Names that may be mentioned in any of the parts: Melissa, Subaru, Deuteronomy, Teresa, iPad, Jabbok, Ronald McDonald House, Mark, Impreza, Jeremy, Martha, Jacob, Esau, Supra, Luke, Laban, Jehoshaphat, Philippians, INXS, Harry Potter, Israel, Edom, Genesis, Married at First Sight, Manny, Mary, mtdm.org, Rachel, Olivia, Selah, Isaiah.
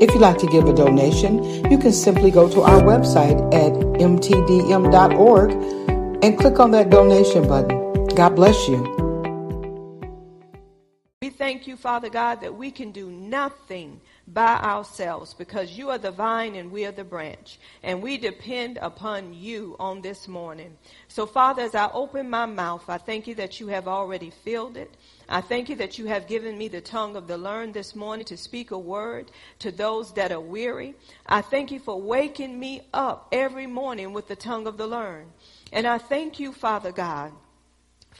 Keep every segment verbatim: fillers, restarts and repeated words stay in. If you'd like to give a donation, you can simply go to our website at m t d m dot org and click on that donation button. God bless you. We thank you, Father God, that we can do nothing by ourselves, because you are the vine and we are the branch, and we depend upon you on this morning. So, Father, as I open my mouth, I thank you that you have already filled it. I thank you that you have given me the tongue of the learned this morning to speak a word to those that are weary. I thank you for waking me up every morning with the tongue of the learned. And I thank you, Father God,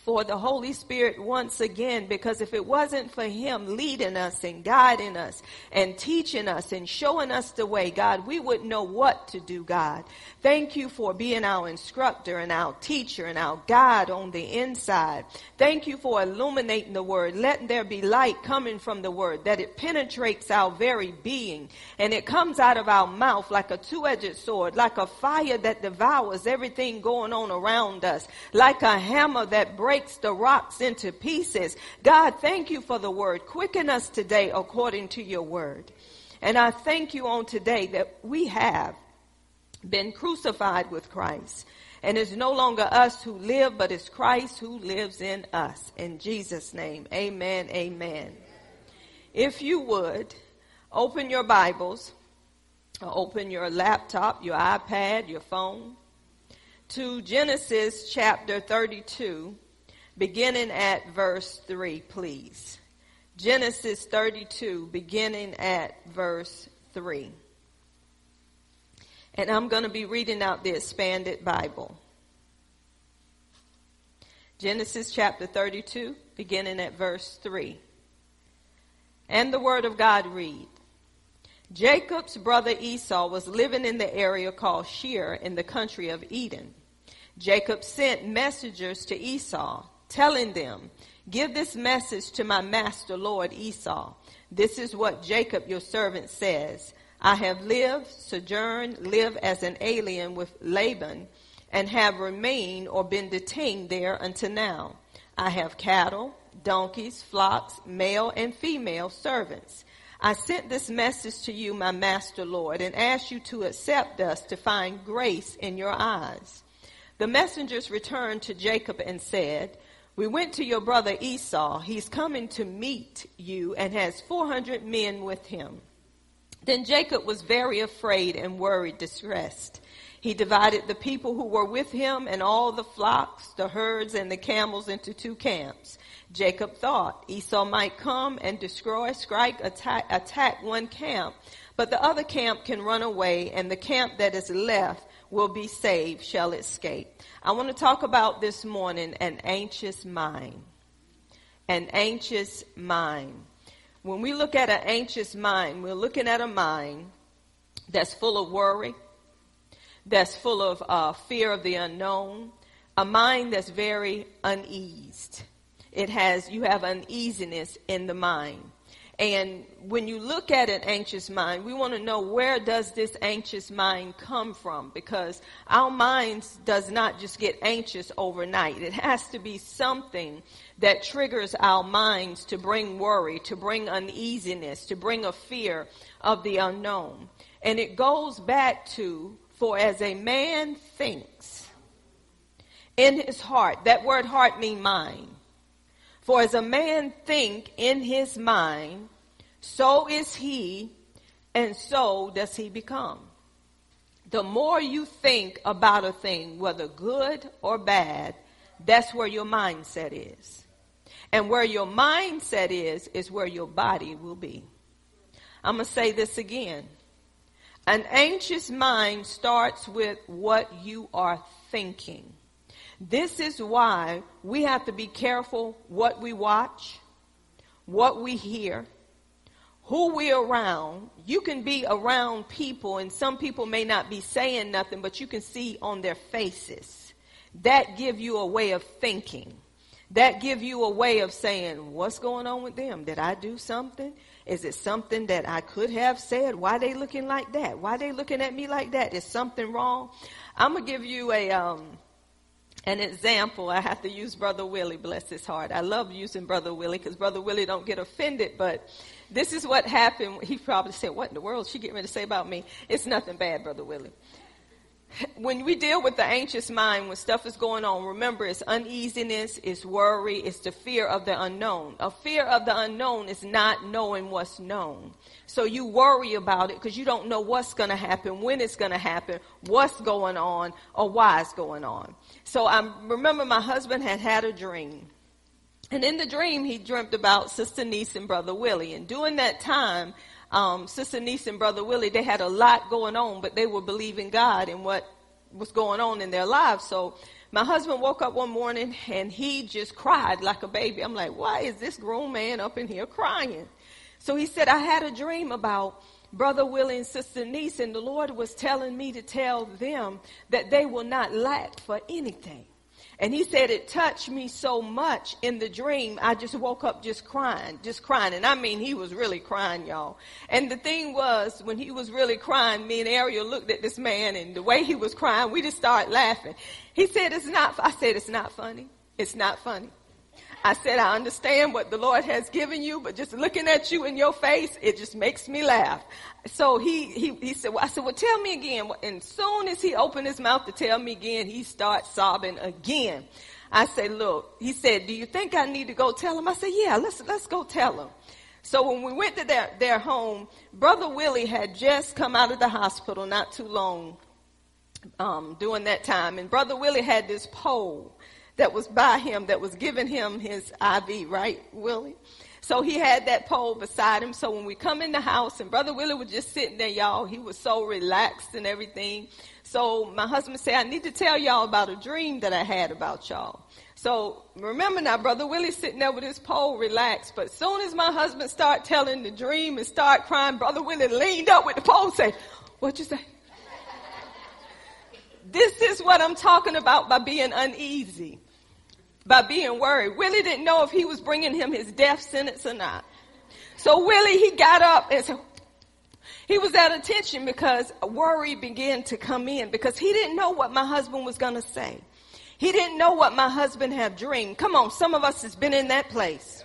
for the Holy Spirit once again, because if it wasn't for him leading us and guiding us and teaching us and showing us the way, God, we wouldn't know what to do, God. Thank you for being our instructor and our teacher and our guide on the inside. Thank you for illuminating the word, letting there be light coming from the word, that it penetrates our very being, and it comes out of our mouth like a two-edged sword, like a fire that devours everything going on around us, like a hammer that breaks breaks the rocks into pieces. God, thank you for the word. Quicken us today according to your word. And I thank you on today that we have been crucified with Christ. And it's no longer us who live, but it's Christ who lives in us. In Jesus' name, amen, amen. If you would, open your Bibles, or open your laptop, your iPad, your phone, to Genesis chapter thirty-two. Beginning at verse three, please. Genesis thirty-two, beginning at verse three. And I'm going to be reading out the expanded Bible. Genesis chapter thirty-two, beginning at verse three. And the word of God read, Jacob's brother Esau was living in the area called Seir in the country of Edom. Jacob sent messengers to Esau, telling them, give this message to my master, Lord Esau. This is what Jacob, your servant, says. I have lived, sojourned, lived as an alien with Laban, and have remained or been detained there until now. I have cattle, donkeys, flocks, male and female servants. I sent this message to you, my master, Lord, and asked you to accept us to find grace in your eyes. The messengers returned to Jacob and said, we went to your brother Esau. He's coming to meet you and has four hundred men with him. Then Jacob was very afraid and worried, distressed. He divided the people who were with him and all the flocks, the herds, and the camels into two camps. Jacob thought Esau might come and destroy, strike, attack, attack one camp, but the other camp can run away, and the camp that is left will be saved, shall escape. I want to talk about this morning an anxious mind. An anxious mind. When we look at an anxious mind, we're looking at a mind that's full of worry, that's full of uh, fear of the unknown, a mind that's very uneased. It has, you have uneasiness in the mind. And when you look at an anxious mind, we want to know, where does this anxious mind come from? Because our minds does not just get anxious overnight. It has to be something that triggers our minds to bring worry, to bring uneasiness, to bring a fear of the unknown. And it goes back to, for as a man thinks in his heart, that word heart means mind. For as a man think in his mind, so is he, and so does he become. The more you think about a thing, whether good or bad, that's where your mindset is. And where your mindset is, is where your body will be. I'm going to say this again. An anxious mind starts with what you are thinking. This is why we have to be careful what we watch, what we hear, who we're around. You can be around people, and some people may not be saying nothing, but you can see on their faces. That give you a way of thinking. That give you a way of saying, what's going on with them? Did I do something? Is it something that I could have said? Why they looking like that? Why they looking at me like that? Is something wrong? I'm going to give you a um, an example. I have to use Brother Willie, bless his heart. I love using Brother Willie because Brother Willie don't get offended, but this is what happened. He probably said, what in the world is she getting ready to say about me? It's nothing bad, Brother Willie. When we deal with the anxious mind, when stuff is going on, remember, it's uneasiness, it's worry, it's the fear of the unknown. A fear of the unknown is not knowing what's known. So you worry about it because you don't know what's going to happen, when it's going to happen, what's going on, or why it's going on. So I remember my husband had had a dream. And in the dream, he dreamt about Sister Niece and Brother Willie. And during that time, Um, Sister Niece and Brother Willie, they had a lot going on, but they were believing God and what was going on in their lives. So my husband woke up one morning and he just cried like a baby. I'm like, why is this grown man up in here crying? So he said, I had a dream about Brother Willie and Sister Niece, and the Lord was telling me to tell them that they will not lack for anything. And he said, it touched me so much in the dream, I just woke up just crying, just crying. And I mean, he was really crying, y'all. And the thing was, when he was really crying, me and Ariel looked at this man, and the way he was crying, we just started laughing. He said, it's not, I said, it's not funny. It's not funny. I said, I understand what the Lord has given you, but just looking at you in your face, it just makes me laugh. So he, he, he said, well, I said, well, tell me again. And soon as he opened his mouth to tell me again, he starts sobbing again. I said, look, he said, do you think I need to go tell him? I said, yeah, let's, let's go tell him. So when we went to their, their home, Brother Willie had just come out of the hospital not too long, um, during that time. And Brother Willie had this pole that was by him, that was giving him his I V, right, Willie? So he had that pole beside him. So when we come in the house, and Brother Willie was just sitting there, y'all. He was so relaxed and everything. So my husband said, I need to tell y'all about a dream that I had about y'all. So remember now, Brother Willie's sitting there with his pole relaxed. But as soon as my husband started telling the dream and started crying, Brother Willie leaned up with the pole and said, what'd you say? This is what I'm talking about by being uneasy, by being worried. Willie didn't know if he was bringing him his death sentence or not. So Willie, he got up and so he was at attention because worry began to come in, because he didn't know what my husband was going to say. He didn't know what my husband had dreamed. Come on, some of us has been in that place.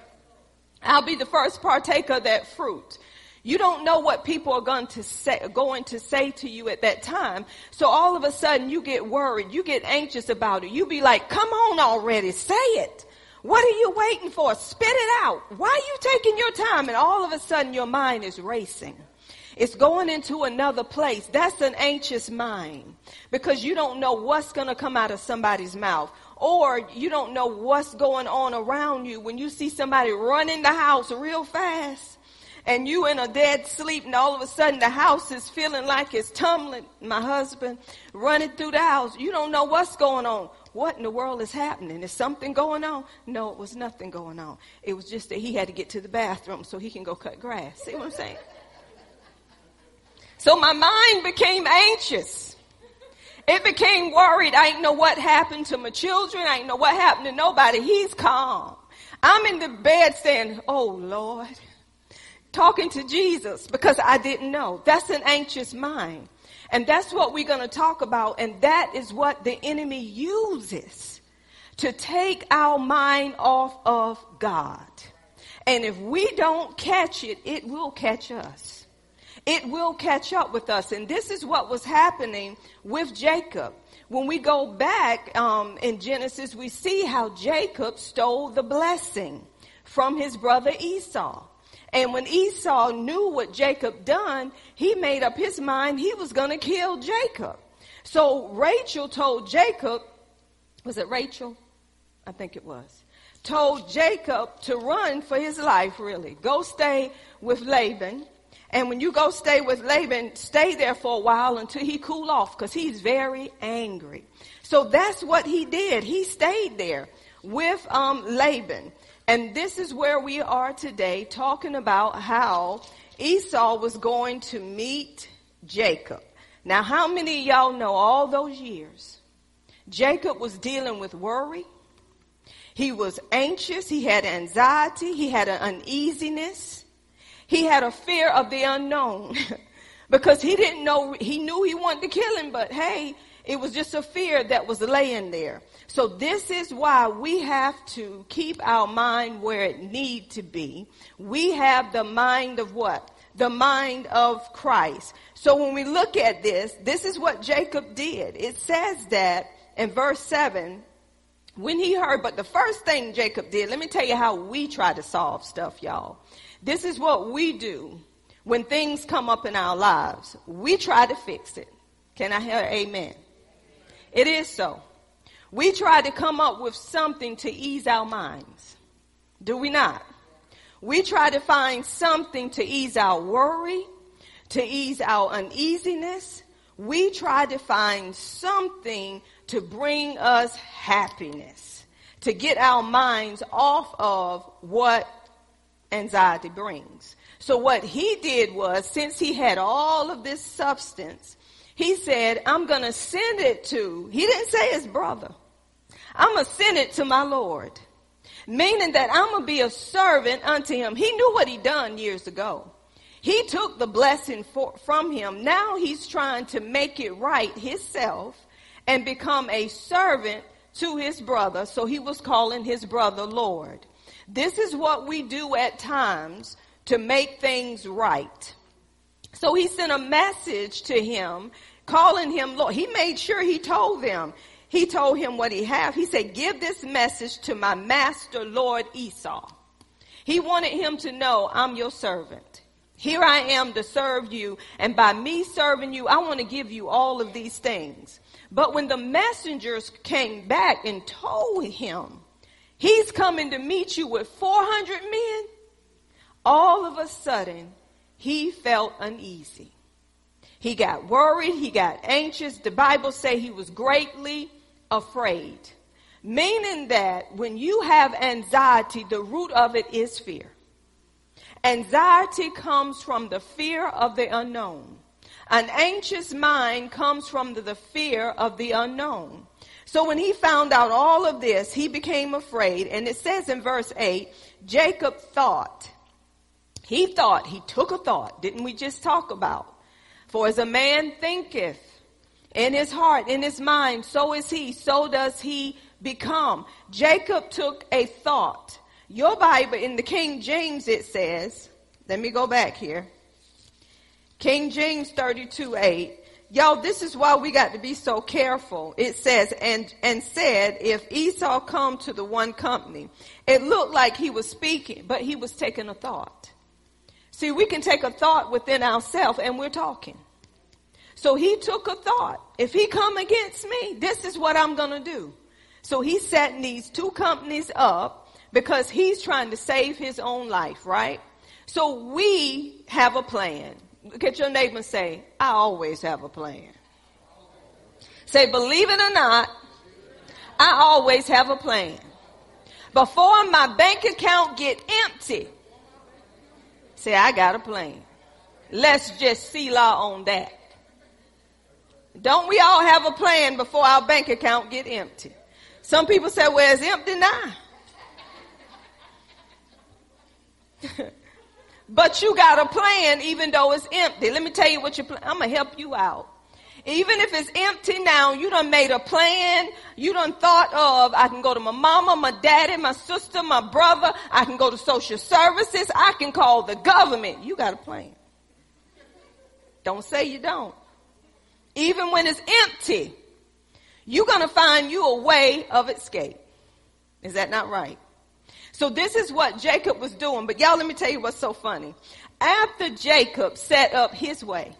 I'll be the first partaker of that fruit. You don't know what people are going to say, going to say to you at that time. So all of a sudden you get worried. You get anxious about it. You be like, come on already. Say it. What are you waiting for? Spit it out. Why are you taking your time? And all of a sudden your mind is racing. It's going into another place. That's an anxious mind, because you don't know what's going to come out of somebody's mouth. Or you don't know what's going on around you. When you see somebody run in the house real fast, and you in a dead sleep, and all of a sudden the house is feeling like it's tumbling. My husband running through the house. You don't know what's going on. What in the world is happening? Is something going on? No, it was nothing going on. It was just that he had to get to the bathroom so he can go cut grass. See what I'm saying? So my mind became anxious. It became worried. I ain't know what happened to my children. I ain't know what happened to nobody. He's calm. I'm in the bed saying, oh, Lord. Talking to Jesus, because I didn't know. That's an anxious mind. And that's what we're going to talk about. And that is what the enemy uses to take our mind off of God. And if we don't catch it, it will catch us. It will catch up with us. And this is what was happening with Jacob. When we go back um, in Genesis, we see how Jacob stole the blessing from his brother Esau. And when Esau knew what Jacob done, he made up his mind he was going to kill Jacob. So Rachel told Jacob, was it Rachel? I think it was. Told Jacob to run for his life, really. Go stay with Laban. And when you go stay with Laban, stay there for a while until he cool off, because he's very angry. So that's what he did. He stayed there with um, Laban. And this is where we are today, talking about how Esau was going to meet Jacob. Now, how many of y'all know all those years, Jacob was dealing with worry. He was anxious. He had anxiety. He had an uneasiness. He had a fear of the unknown because he didn't know. He knew he wanted to kill him, but hey, it was just a fear that was laying there. So this is why we have to keep our mind where it need to be. We have the mind of what? The mind of Christ. So when we look at this, this is what Jacob did. It says that in verse seven, when he heard, but the first thing Jacob did, let me tell you how we try to solve stuff, y'all. This is what we do when things come up in our lives. We try to fix it. Can I hear amen? It is so. We try to come up with something to ease our minds. Do we not? We try to find something to ease our worry, to ease our uneasiness. We try to find something to bring us happiness, to get our minds off of what anxiety brings. So what he did was, since he had all of this substance, he said, I'm going to send it to, he didn't say his brother. I'm going to send it to my Lord, meaning that I'm going to be a servant unto him. He knew what he done years ago. He took the blessing for, from him. Now he's trying to make it right himself and become a servant to his brother. So he was calling his brother Lord. This is what we do at times to make things right. So he sent a message to him, calling him Lord. He made sure he told them. He told him what he had. He said, give this message to my master, Lord Esau. He wanted him to know, I'm your servant. Here I am to serve you. And by me serving you, I want to give you all of these things. But when the messengers came back and told him, he's coming to meet you with four hundred men, all of a sudden, he felt uneasy. He got worried. He got anxious. The Bible says he was greatly afraid, meaning that when you have anxiety, the root of it is fear. Anxiety comes from the fear of the unknown. An anxious mind comes from the, the fear of the unknown. So when he found out all of this, he became afraid. And it says in verse eight, Jacob thought. He thought, he took a thought, didn't we just talk about? For as a man thinketh in his heart, in his mind, so is he, so does he become. Jacob took a thought. Your Bible, in the King James, it says, let me go back here. King James thirty-two eight. Y'all, this is why we got to be so careful. It says, and, and said, if Esau come to the one company, it looked like he was speaking, but he was taking a thought. See, we can take a thought within ourselves and we're talking. So he took a thought. If he come against me, this is what I'm going to do. So he's setting these two companies up because he's trying to save his own life, right? So we have a plan. Look at your neighbor and say, I always have a plan. Say, believe it or not, I always have a plan. Before my bank account get empty, say, I got a plan. Let's just Selah on that. Don't we all have a plan before our bank account get empty? Some people say, well, it's empty now. But you got a plan even though it's empty. Let me tell you what your plan. I'm going to help you out. Even if it's empty now, you done made a plan. You done thought of, I can go to my mama, my daddy, my sister, my brother. I can go to social services. I can call the government. You got a plan. Don't say you don't. Even when it's empty, you're going to find you a way of escape. Is that not right? So this is what Jacob was doing. But y'all, let me tell you what's so funny. After Jacob set up his way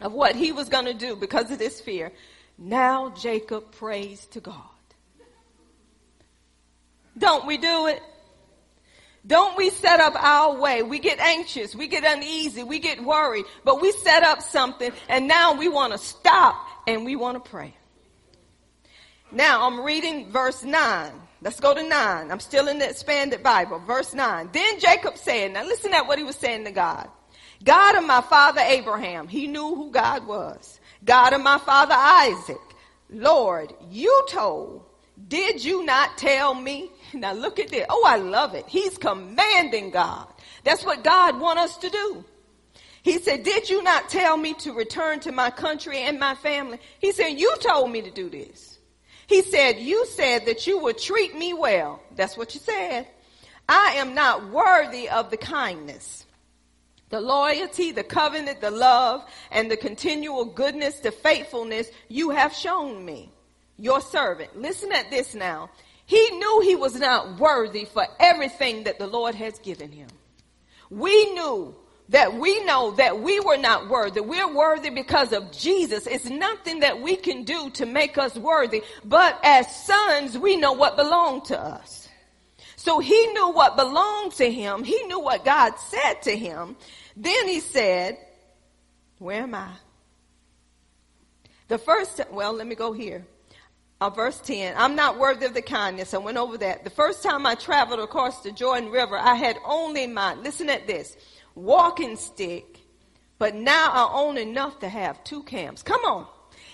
of what he was going to do because of this fear, now Jacob prays to God. Don't we do it? Don't we set up our way? We get anxious. We get uneasy. We get worried. But we set up something, and now we want to stop, and we want to pray. Now, I'm reading verse nine. Let's go to nine. I'm still in the expanded Bible. Verse nine. Then Jacob said, now listen at what he was saying to God. God of my father Abraham, he knew who God was. God of my father Isaac, Lord, you told, did you not tell me? Now look at this. Oh, I love it. He's commanding God. That's what God wants us to do. He said, did you not tell me to return to my country and my family? He said, you told me to do this. He said, you said that you would treat me well. That's what you said. I am not worthy of the kindness, the loyalty, the covenant, the love, and the continual goodness, the faithfulness you have shown me, your servant. Listen at this now. He knew he was not worthy for everything that the Lord has given him. We knew that we know that we were not worthy. We're worthy because of Jesus. It's nothing that we can do to make us worthy. But as sons, we know what belonged to us. So he knew what belonged to him. He knew what God said to him. Then he said, where am I? The first, well, let me go here. Uh, verse ten, I'm not worthy of the kindness. I went over that. The first time I traveled across the Jordan River, I had only my, listen at this, walking stick, but now I own enough to have two camps. Come on.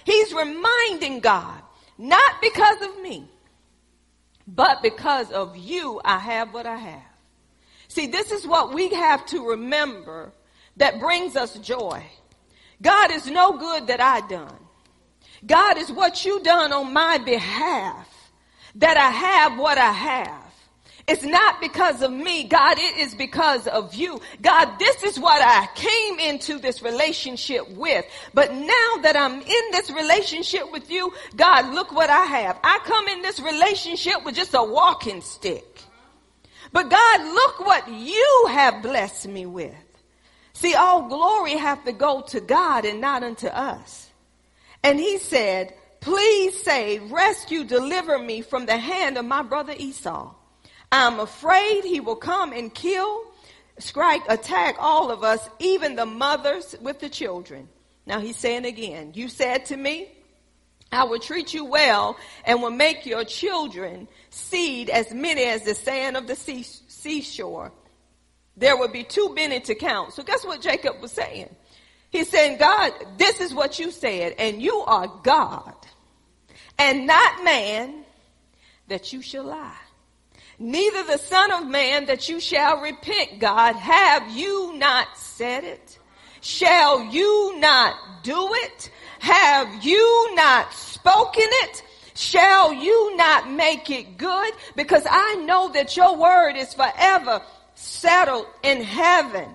He's reminding God, not because of me, but because of you, I have what I have. See, this is what we have to remember that brings us joy. God is no good that I done. God is what you done on my behalf, that I have what I have. It's not because of me, God, it is because of you. God, this is what I came into this relationship with. But now that I'm in this relationship with you, God, look what I have. I come in this relationship with just a walking stick. But God, look what you have blessed me with. See, all glory have to go to God and not unto us. And he said, please save, rescue, deliver me from the hand of my brother Esau. I'm afraid he will come and kill, strike, attack all of us, even the mothers with the children. Now he's saying again, you said to me, I will treat you well and will make your children seed as many as the sand of the seashore. There will be too many to count. So guess what Jacob was saying? He's saying, God, this is what you said, and you are God and not man that you shall lie. Neither the son of man that you shall repent, God. Have you not said it? Shall you not do it? Have you not spoken it? Shall you not make it good? Because I know that your word is forever settled in heaven.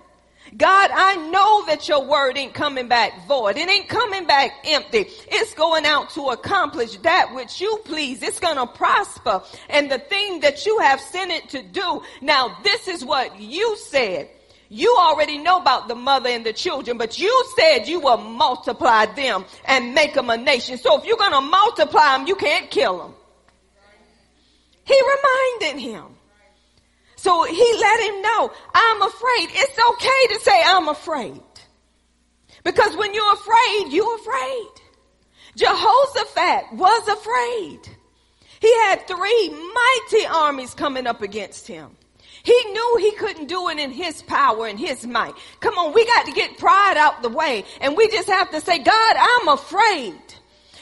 God, I know that your word ain't coming back void. It ain't coming back empty. It's going out to accomplish that which you please. It's going to prosper. And the thing that you have sent it to do. Now, this is what you said. You already know about the mother and the children, but you said you will multiply them and make them a nation. So if you're going to multiply them, you can't kill them. He reminded him. So he let him know, I'm afraid. It's okay to say I'm afraid. Because when you're afraid, you're afraid. Jehoshaphat was afraid. He had three mighty armies coming up against him. He knew he couldn't do it in his power and his might. Come on, we got to get pride out the way. And we just have to say, God, I'm afraid.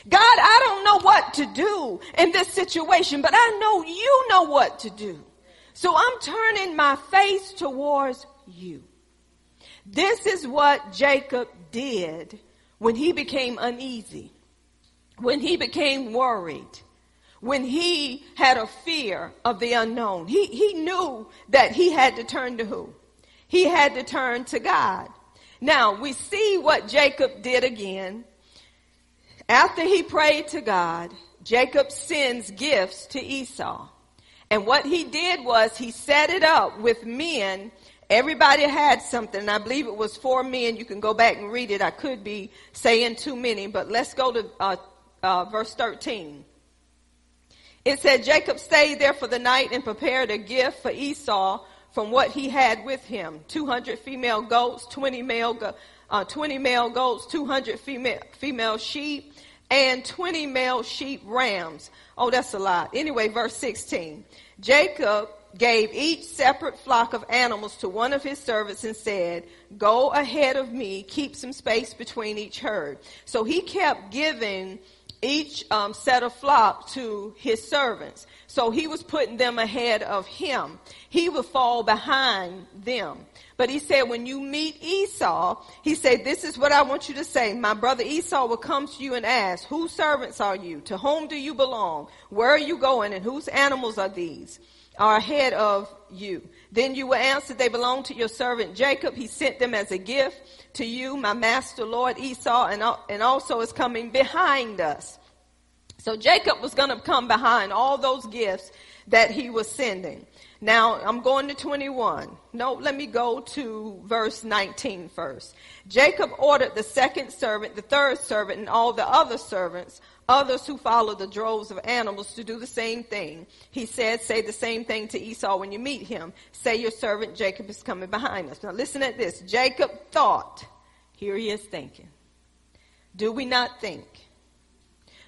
God, I don't know what to do in this situation, but I know you know what to do. So I'm turning my face towards you. This is what Jacob did when he became uneasy, when he became worried, when he had a fear of the unknown. He, he knew that he had to turn to who? He had to turn to God. Now we see what Jacob did again. After he prayed to God, Jacob sends gifts to Esau. And what he did was he set it up with men. Everybody had something. And I believe it was four men. You can go back and read it. I could be saying too many, but let's go to uh, uh, verse thirteen. It said, Jacob stayed there for the night and prepared a gift for Esau from what he had with him. two hundred female goats, twenty male, go- uh, twenty male goats, two hundred female, female sheep, and twenty male sheep rams. Oh, that's a lot. Anyway, verse sixteen. Jacob gave each separate flock of animals to one of his servants and said, go ahead of me, keep some space between each herd. So he kept giving each um, set of flock to his servants. So he was putting them ahead of him. He would fall behind them. But he said, when you meet Esau, he said, this is what I want you to say. My brother Esau will come to you and ask, whose servants are you? To whom do you belong? Where are you going? And whose animals are these? Are ahead of you. Then you will answer, they belong to your servant Jacob. He sent them as a gift to you, my master, Lord Esau, and, and also is coming behind us. So Jacob was going to come behind all those gifts that he was sending. Now, I'm going to twenty-one. No, let me go to verse nineteen first. Jacob ordered the second servant, the third servant, and all the other servants, others who followed the droves of animals, to do the same thing. He said, say the same thing to Esau when you meet him. Say your servant Jacob is coming behind us. Now, listen at this. Jacob thought. Here he is thinking. Do we not think?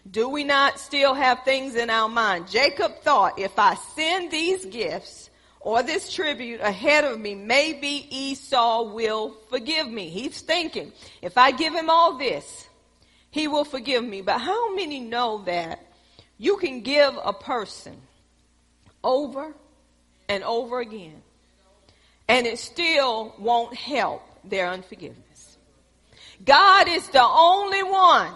Do we not still have things in our mind? Jacob thought, if I send these gifts or this tribute ahead of me, maybe Esau will forgive me. He's thinking, if I give him all this, he will forgive me. But how many know that you can give a person over and over again, and it still won't help their unforgiveness? God is the only one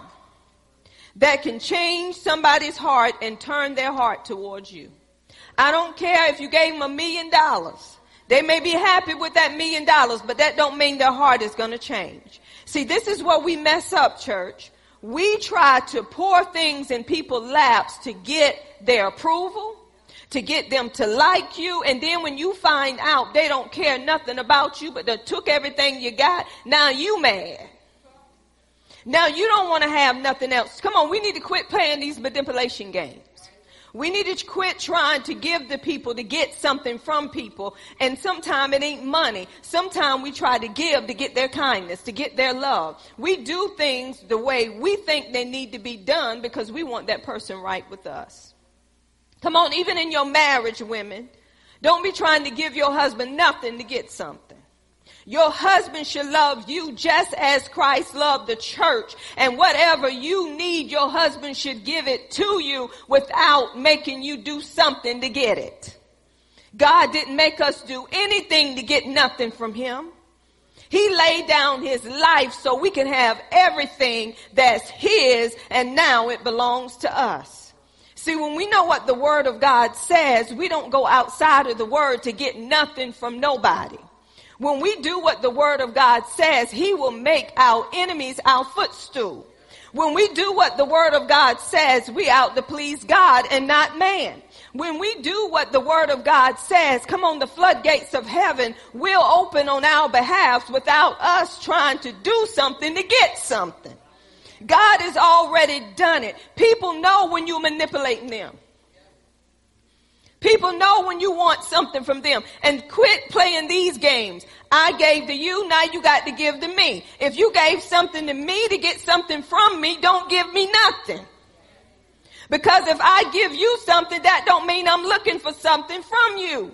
that can change somebody's heart and turn their heart towards you. I don't care if you gave them a million dollars. They may be happy with that million dollars, but that don't mean their heart is going to change. See, this is where we mess up, church. We try to pour things in people's laps to get their approval, to get them to like you, and then when you find out they don't care nothing about you, but they took everything you got, now you mad. Now you don't want to have nothing else. Come on, we need to quit playing these manipulation games. We need to quit trying to give to people to get something from people. And sometimes it ain't money. Sometimes we try to give to get their kindness, to get their love. We do things the way we think they need to be done because we want that person right with us. Come on, even in your marriage, women, don't be trying to give your husband nothing to get something. Your husband should love you just as Christ loved the church. And whatever you need, your husband should give it to you without making you do something to get it. God didn't make us do anything to get nothing from him. He laid down his life so we can have everything that's his, and now it belongs to us. See, when we know what the word of God says, we don't go outside of the word to get nothing from nobody. When we do what the word of God says, he will make our enemies our footstool. When we do what the word of God says, we out to please God and not man. When we do what the word of God says, come on, the floodgates of heaven will open on our behalf without us trying to do something to get something. God has already done it. People know when you're manipulating them. People know when you want something from them. And quit playing these games. I gave to you, now you got to give to me. If you gave something to me to get something from me, don't give me nothing. Because if I give you something, that don't mean I'm looking for something from you.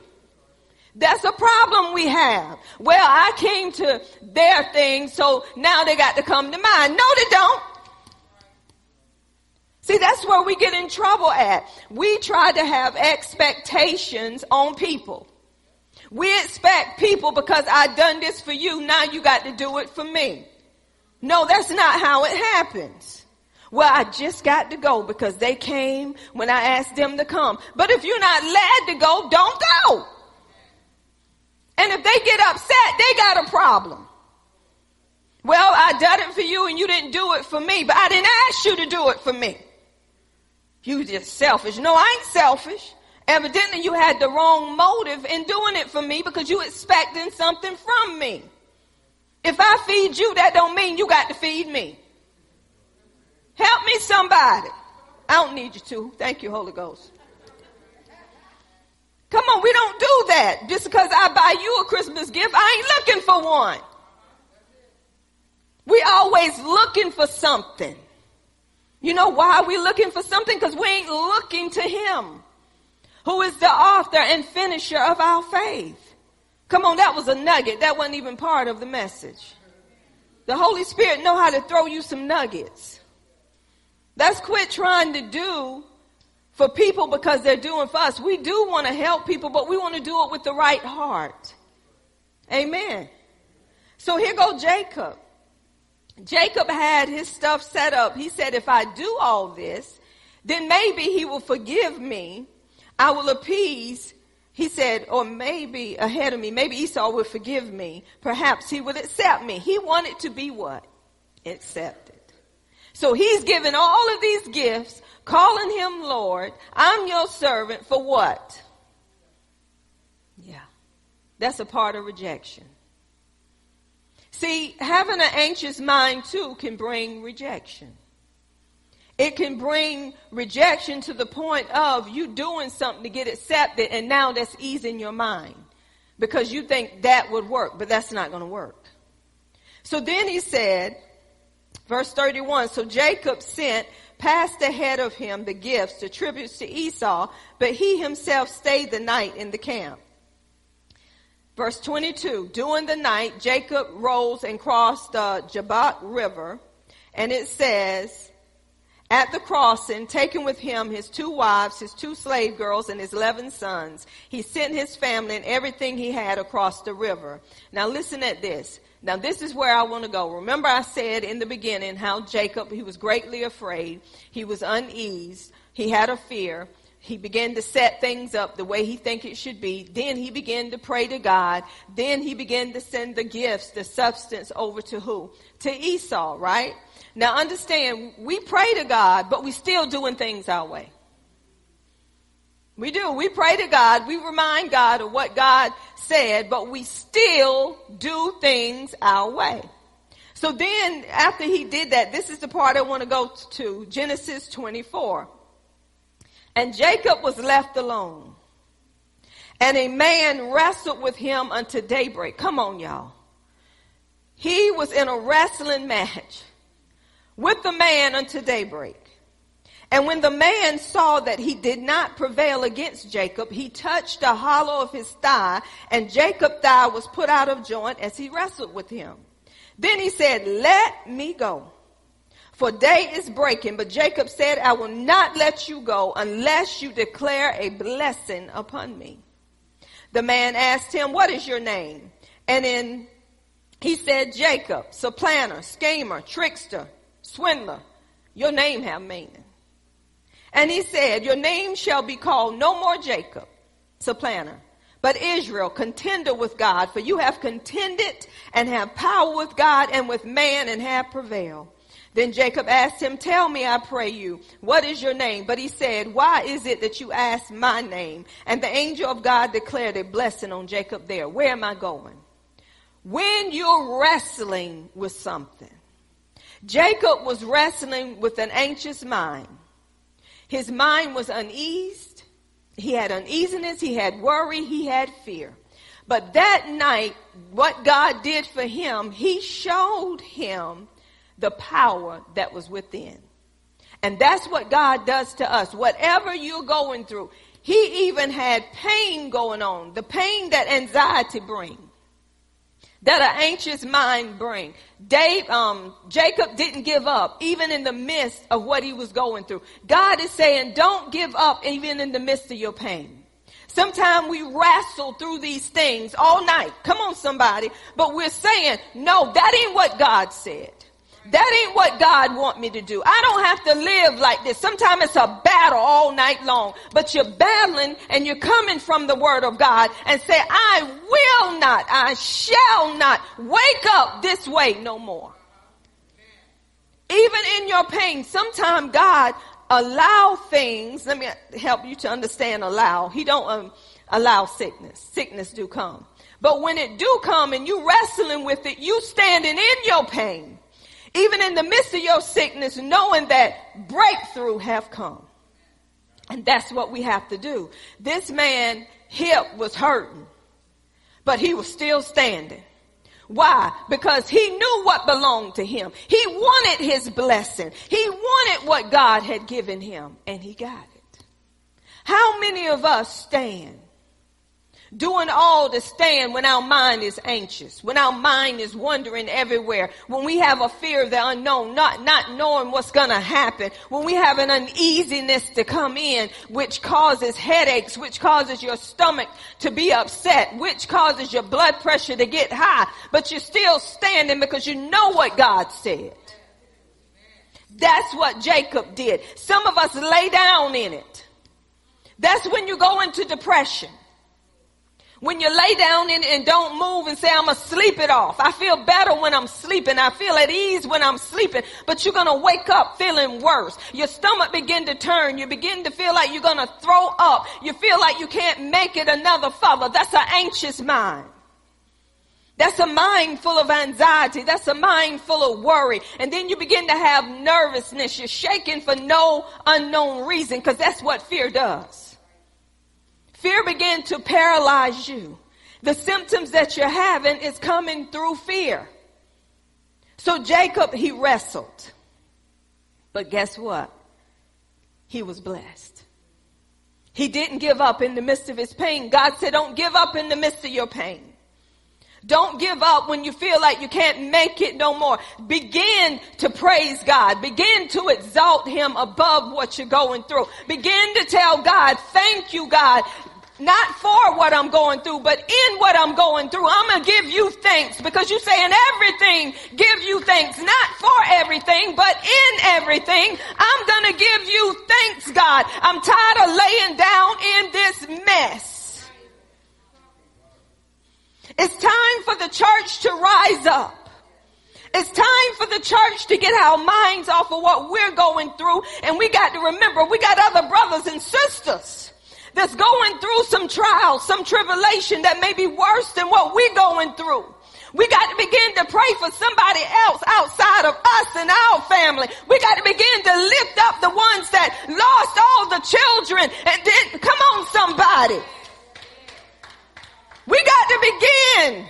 That's a problem we have. Well, I came to their thing, so now they got to come to mine. No, they don't. See, that's where we get in trouble at. We try to have expectations on people. We expect people, because I done this for you, now you got to do it for me. No, that's not how it happens. Well, I just got to go because they came when I asked them to come. But if you're not led to go, don't go. And if they get upset, they got a problem. Well, I done it for you and you didn't do it for me, but I didn't ask you to do it for me. You just selfish. No, I ain't selfish. Evidently, you had the wrong motive in doing it for me because you expecting something from me. If I feed you, that don't mean you got to feed me. Help me, somebody. I don't need you to. Thank you, Holy Ghost. Come on, we don't do that. Just because I buy you a Christmas gift, I ain't looking for one. We always looking for something. You know why we looking for something? Because we ain't looking to him. who is the author and finisher of our faith. Come on, that was a nugget. That wasn't even part of the message. The Holy Spirit know how to throw you some nuggets. Let's quit trying to do for people because they're doing for us. We do want to help people, but we want to do it with the right heart. Amen. So here goes Jacob. Jacob had his stuff set up. He said, if I do all this, then maybe he will forgive me. I will appease, he said, or maybe ahead of me, maybe Esau will forgive me. Perhaps he will accept me. He wanted to be what? Accepted. So he's giving all of these gifts, calling him Lord. I'm your servant for what? Yeah, that's a part of rejection. See, having an anxious mind, too, can bring rejection. It can bring rejection to the point of you doing something to get accepted, and now that's easing your mind because you think that would work, but that's not going to work. So then he said, verse thirty-one, so Jacob sent past ahead of him the gifts, the tributes to Esau, but he himself stayed the night in the camp. Verse twenty-two, during the night, Jacob rose and crossed the Jabbok River, and it says, at the crossing, taking with him his two wives, his two slave girls, and his eleven sons, he sent his family and everything he had across the river. Now listen at this. Now this is where I want to go. Remember I said in the beginning how Jacob, he was greatly afraid. He was uneased. He had a fear. He began to set things up the way he think it should be. Then he began to pray to God. Then he began to send the gifts, the substance over to who? To Esau, right? Now understand, we pray to God, but we still doing things our way. We do. We pray to God. We remind God of what God said, but we still do things our way. So then after he did that, this is the part I want to go to, Genesis twenty-four. And Jacob was left alone, and a man wrestled with him until daybreak. Come on, y'all. He was in a wrestling match with the man until daybreak. And when the man saw that he did not prevail against Jacob, he touched the hollow of his thigh, and Jacob's thigh was put out of joint as he wrestled with him. Then he said, "Let me go, for day is breaking." But Jacob said, "I will not let you go unless you declare a blessing upon me." The man asked him, "What is your name?" And then he said, "Jacob," so planner, schemer, trickster, swindler, your name have meaning. And he said, "Your name shall be called no more Jacob, supplanter, but Israel, contender with God, for you have contended and have power with God and with man and have prevailed." Then Jacob asked him, "Tell me, I pray you, what is your name?" But he said, "Why is it that you ask my name?" And the angel of God declared a blessing on Jacob there. Where am I going? When you're wrestling with something, Jacob was wrestling with an anxious mind. His mind was uneased. He had uneasiness. He had worry. He had fear. But that night, what God did for him, he showed him the power that was within. And that's what God does to us. Whatever you're going through, he even had pain going on, the pain that anxiety brings, that an anxious mind brings. Dave, um, Jacob didn't give up even in the midst of what he was going through. God is saying, don't give up even in the midst of your pain. Sometimes we wrestle through these things all night. Come on, somebody. But we're saying, no, that ain't what God said. That ain't what God want me to do. I don't have to live like this. Sometimes it's a battle all night long, but you're battling and you're coming from the word of God and say, I will not, I shall not wake up this way no more. Even in your pain, sometimes God allow things. Let me help you to understand allow. He don't um, allow sickness. Sickness do come. But when it do come and you wrestling with it, you standing in your pain. Even in the midst of your sickness, knowing that breakthrough have come. And that's what we have to do. This man's hip was hurting, but he was still standing. Why? Because he knew what belonged to him. He wanted his blessing. He wanted what God had given him, and he got it. How many of us stand? Doing all to stand when our mind is anxious, when our mind is wandering everywhere, when we have a fear of the unknown, not, not knowing what's going to happen, when we have an uneasiness to come in, which causes headaches, which causes your stomach to be upset, which causes your blood pressure to get high, but you're still standing because you know what God said. That's what Jacob did. Some of us lay down in it. That's when you go into depression. When you lay down and, and don't move and say, I'm going to sleep it off. I feel better when I'm sleeping. I feel at ease when I'm sleeping. But you're going to wake up feeling worse. Your stomach begin to turn. You begin to feel like you're going to throw up. You feel like you can't make it another further. That's an anxious mind. That's a mind full of anxiety. That's a mind full of worry. And then you begin to have nervousness. You're shaking for no unknown reason, because that's what fear does. Fear began to paralyze you. The symptoms that you're having is coming through fear. So Jacob, he wrestled. But guess what? He was blessed. He didn't give up in the midst of his pain. God said, don't give up in the midst of your pain. Don't give up when you feel like you can't make it no more. Begin to praise God. Begin to exalt him above what you're going through. Begin to tell God, thank you, God, not for what I'm going through, but in what I'm going through. I'm going to give you thanks, because you say in everything, give you thanks, not for everything, but in everything. I'm going to give you thanks, God. I'm tired of laying down in this mess. It's time for the church to rise up. It's time for the church to get our minds off of what we're going through. And we got to remember, we got other brothers and sisters that's going through some trials, some tribulation that may be worse than what we're going through. We got to begin to pray for somebody else outside of us and our family. We got to begin to lift up the ones that lost all the children. And then, come on, somebody. We got to begin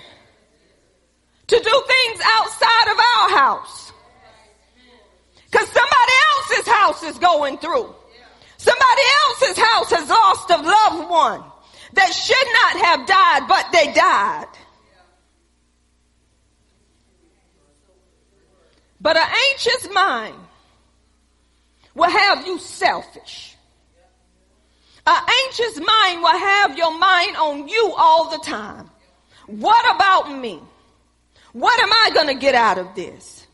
to do things outside of our house, because somebody else's house is going through. Somebody else's house has lost a loved one that should not have died, but they died. But an anxious mind will have you selfish. An anxious mind will have your mind on you all the time. What about me? What am I going to get out of this?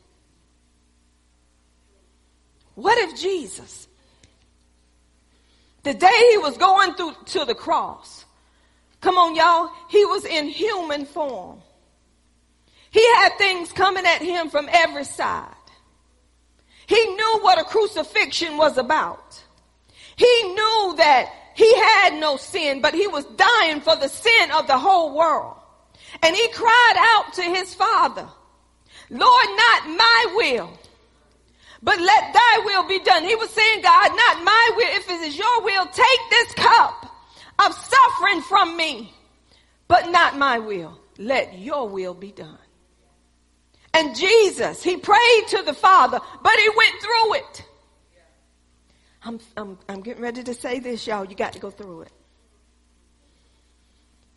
What if Jesus, the day he was going through to the cross, come on, y'all, he was in human form. He had things coming at him from every side. He knew what a crucifixion was about. He knew that he had no sin, but he was dying for the sin of the whole world. And he cried out to his Father, Lord, not my will, but let thy will be done. He was saying, God, not my will. If it is your will, take this cup of suffering from me, but not my will. Let your will be done. And Jesus, he prayed to the Father, but he went through it. I'm, I'm, I'm getting ready to say this, y'all. You got to go through it.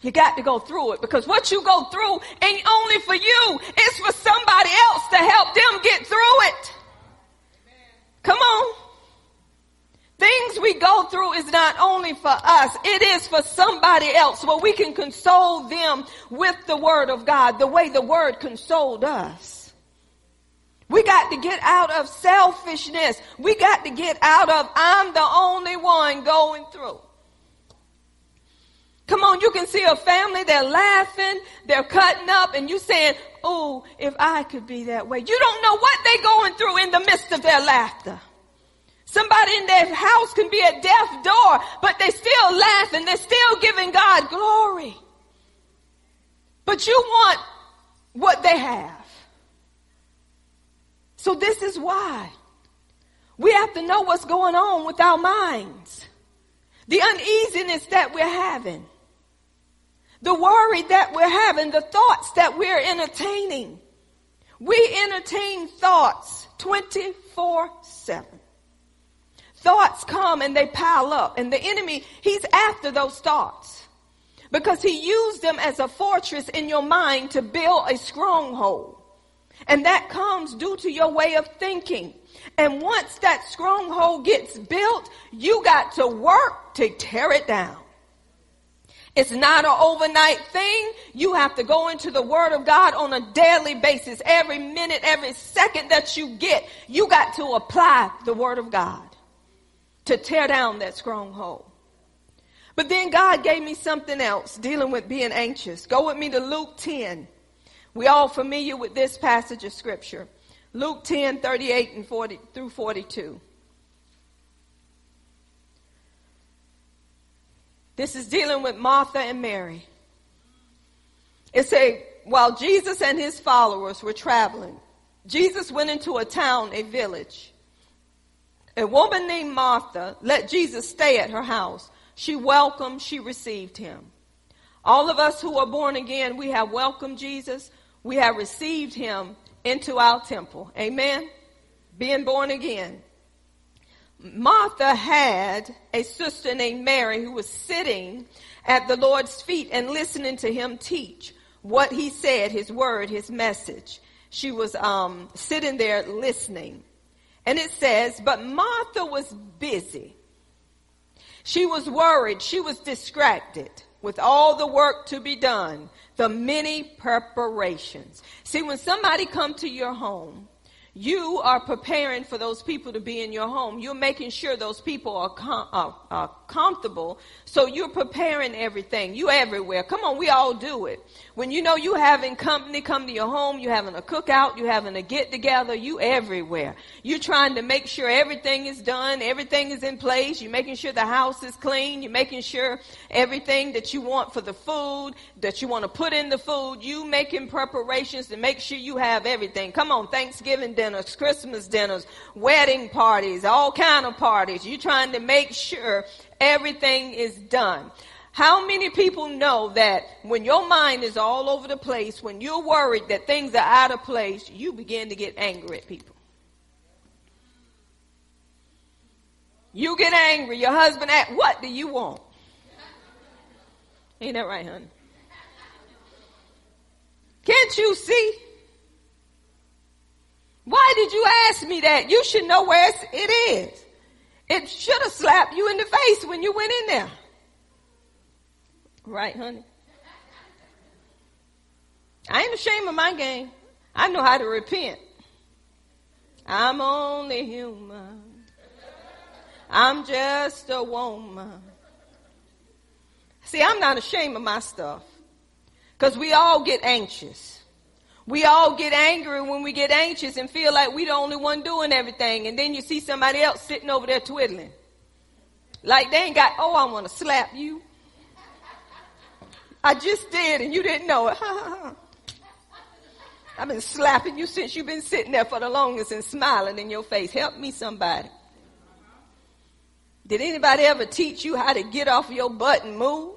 You got to go through it, because what you go through ain't only for you. It's for somebody else to help them get through it. Come on. Things we go through is not only for us. It is for somebody else, where we can console them with the word of God, the way the word consoled us. We got to get out of selfishness. We got to get out of I'm the only one going through. Come on, you can see a family, they're laughing, they're cutting up, and you saying, oh, if I could be that way. You don't know what they're going through in the midst of their laughter. Somebody in their house can be at death's door, but they're still laughing. They're still giving God glory. But you want what they have. So this is why we have to know what's going on with our minds, the uneasiness that we're having, the worry that we're having, the thoughts that we're entertaining. We entertain thoughts twenty-four seven. thoughts come and they pile up. And the enemy, he's after those thoughts, because he used them as a fortress in your mind to build a stronghold. And that comes due to your way of thinking. And once that stronghold gets built, you got to work to tear it down. It's not an overnight thing. You have to go into the Word of God on a daily basis. Every minute, every second that you get, you got to apply the Word of God to tear down that stronghold. But then God gave me something else dealing with being anxious. Go with me to Luke ten. We all familiar with this passage of scripture. Luke ten, thirty-eight and forty through forty-two. This is dealing with Martha and Mary. It says, while Jesus and his followers were traveling, Jesus went into a town, a village. A woman named Martha let Jesus stay at her house. She welcomed, she received him. All of us who are born again, we have welcomed Jesus. We have received him into our temple. Amen. Being born again. Martha had a sister named Mary who was sitting at the Lord's feet and listening to him teach what he said, his word, his message. She was um, sitting there listening. And it says, but Martha was busy. She was worried. She was distracted with all the work to be done, the many preparations. See, when somebody comes to your home, you are preparing for those people to be in your home. You're making sure those people are, com- are, are comfortable. So you're preparing everything. You everywhere. Come on, we all do it. When you know you having company come to your home, you having a cookout, you having a get together, you everywhere. You're trying to make sure everything is done, everything is in place. You're making sure the house is clean. You're making sure everything that you want for the food, that you want to put in the food. You making preparations to make sure you have everything. Come on, Thanksgiving Day. Dinners, Christmas dinners, wedding parties, all kind of parties. You're trying to make sure everything is done. How many people know that when your mind is all over the place, when you're worried that things are out of place, you begin to get angry at people? You get angry. Your husband asks, what do you want? Ain't that right, honey? Can't you see? Why did you ask me that? You should know where it is. It should have slapped you in the face when you went in there. Right, honey? I ain't ashamed of my game. I know how to repent. I'm only human. I'm just a woman. See, I'm not ashamed of my stuff, because we all get anxious. We all get angry when we get anxious and feel like we're the only one doing everything. And then you see somebody else sitting over there twiddling. Like they ain't got, oh, I want to slap you. I just did and you didn't know it. I've been slapping you since you've been sitting there for the longest and smiling in your face. Help me, somebody. Did anybody ever teach you how to get off your butt and move?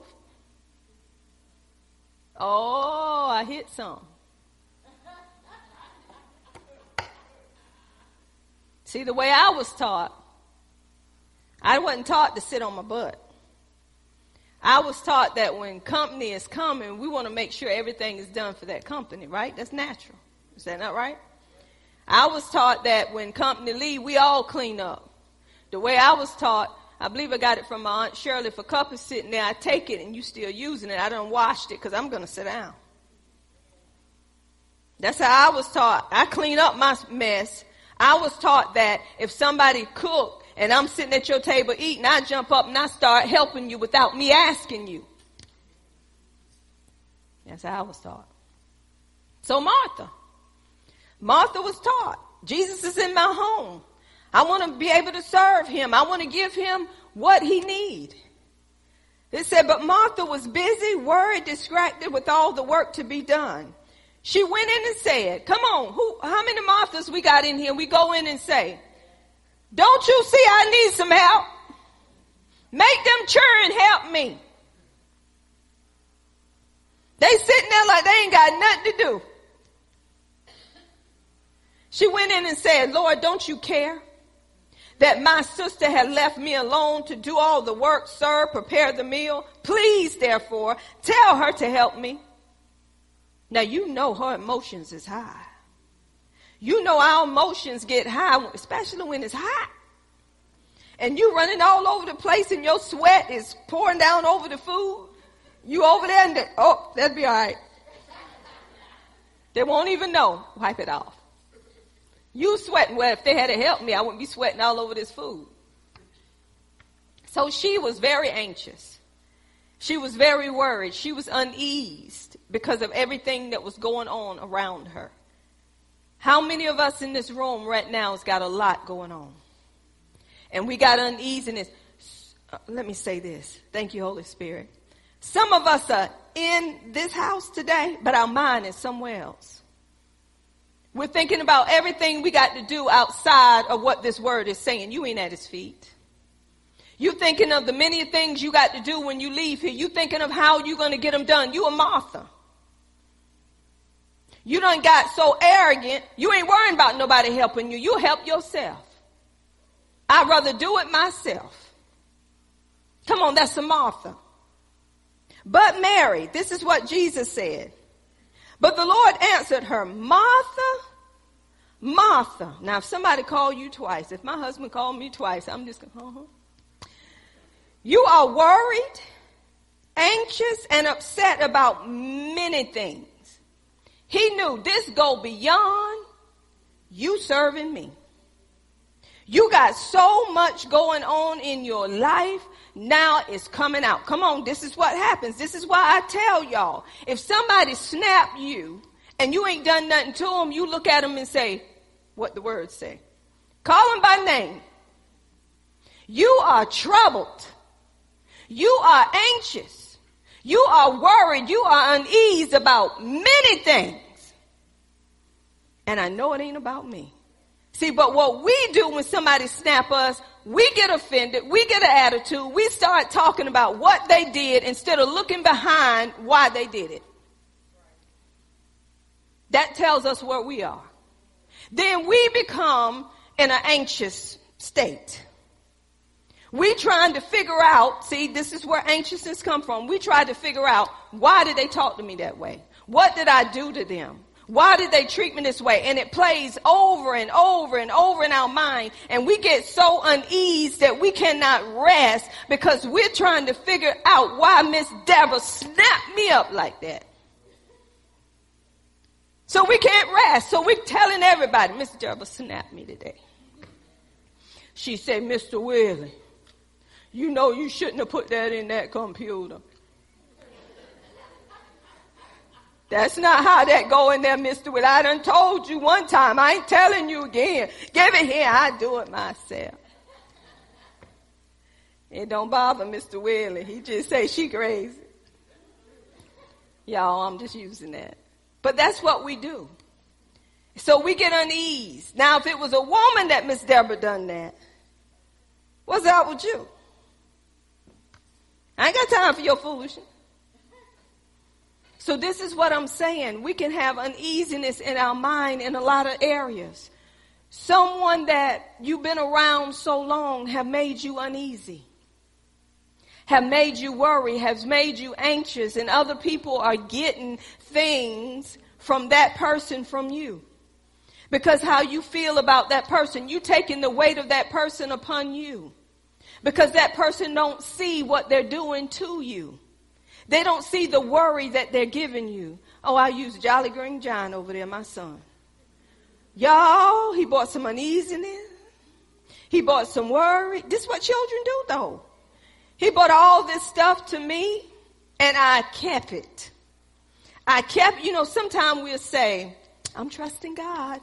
Oh, I hit some. See, the way I was taught, I wasn't taught to sit on my butt. I was taught that when company is coming, we want to make sure everything is done for that company, right? That's natural. Is that not right? I was taught that when company leave, we all clean up. The way I was taught, I believe I got it from my Aunt Shirley, if a cup is sitting there, I take it and you still using it. I done washed it because I'm going to sit down. That's how I was taught. I clean up my mess. I was taught that if somebody cooked and I'm sitting at your table eating, I jump up and I start helping you without me asking you. That's how I was taught. So Martha, Martha was taught, Jesus is in my home. I want to be able to serve him. I want to give him what he needs. It said, but Martha was busy, worried, distracted with all the work to be done. She went in and said, come on, who? How many Marthas we got in here? We go in and say, don't you see I need some help? Make them churn help me. They sitting there like they ain't got nothing to do. She went in and said, Lord, don't you care that my sister had left me alone to do all the work, sir, prepare the meal. Please, therefore, tell her to help me. Now, you know her emotions is high. You know our emotions get high, especially when it's hot. And you running all over the place and your sweat is pouring down over the food. You over there and they, oh, that'd be all right. They won't even know. Wipe it off. You sweating. Well, if they had to help me, I wouldn't be sweating all over this food. So she was very anxious. She was very worried. She was uneased because of everything that was going on around her. How many of us in this room right now has got a lot going on? And we got uneasiness. Let me say this. Thank you, Holy Spirit. Some of us are in this house today, but our mind is somewhere else. We're thinking about everything we got to do outside of what this word is saying. You ain't at his feet. You thinking of the many things you got to do when you leave here. You thinking of how you're going to get them done. You a Martha. You done got so arrogant, you ain't worrying about nobody helping you. You help yourself. I'd rather do it myself. Come on, that's a Martha. But Mary, this is what Jesus said. But the Lord answered her, Martha, Martha. Now, if somebody called you twice, if my husband called me twice, I'm just going, uh-huh. You are worried, anxious, and upset about many things. He knew this go beyond you serving me. You got so much going on in your life, now it's coming out. Come on, this is what happens. This is why I tell y'all, if somebody snap you and you ain't done nothing to them, you look at them and say, what the words say. Call them by name. You are troubled. You are anxious. You are worried. You are uneased about many things. And I know it ain't about me. See, but what we do when somebody snap us, we get offended, we get an attitude, we start talking about what they did instead of looking behind why they did it. That tells us where we are. Then we become in an anxious state. We trying to figure out, see, this is where anxiousness come from. We try to figure out, why did they talk to me that way? What did I do to them? Why did they treat me this way? And it plays over and over and over in our mind. And we get so uneased that we cannot rest because we're trying to figure out why Miss Deborah snapped me up like that. So we can't rest. So we're telling everybody, Miss Deborah snapped me today. She said, Mister Willie, you know you shouldn't have put that in that computer. That's not how that go in there, Mister Will. I done told you one time. I ain't telling you again. Give it here. I do it myself. It don't bother Mister Willie. He just say she crazy. Y'all, I'm just using that. But that's what we do. So we get uneased. Now, if it was a woman that Miss Deborah done that, what's up with you? I ain't got time for your foolishness. So this is what I'm saying. We can have uneasiness in our mind in a lot of areas. Someone that you've been around so long have made you uneasy, have made you worry, has made you anxious, and other people are getting things from that person from you. Because how you feel about that person, you taking the weight of that person upon you. Because that person don't see what they're doing to you. They don't see the worry that they're giving you. Oh, I use Jolly Green John over there, my son. Y'all, he bought some uneasiness. He bought some worry. This is what children do, though. He bought all this stuff to me, and I kept it. I kept, you know, sometimes we'll say, I'm trusting God.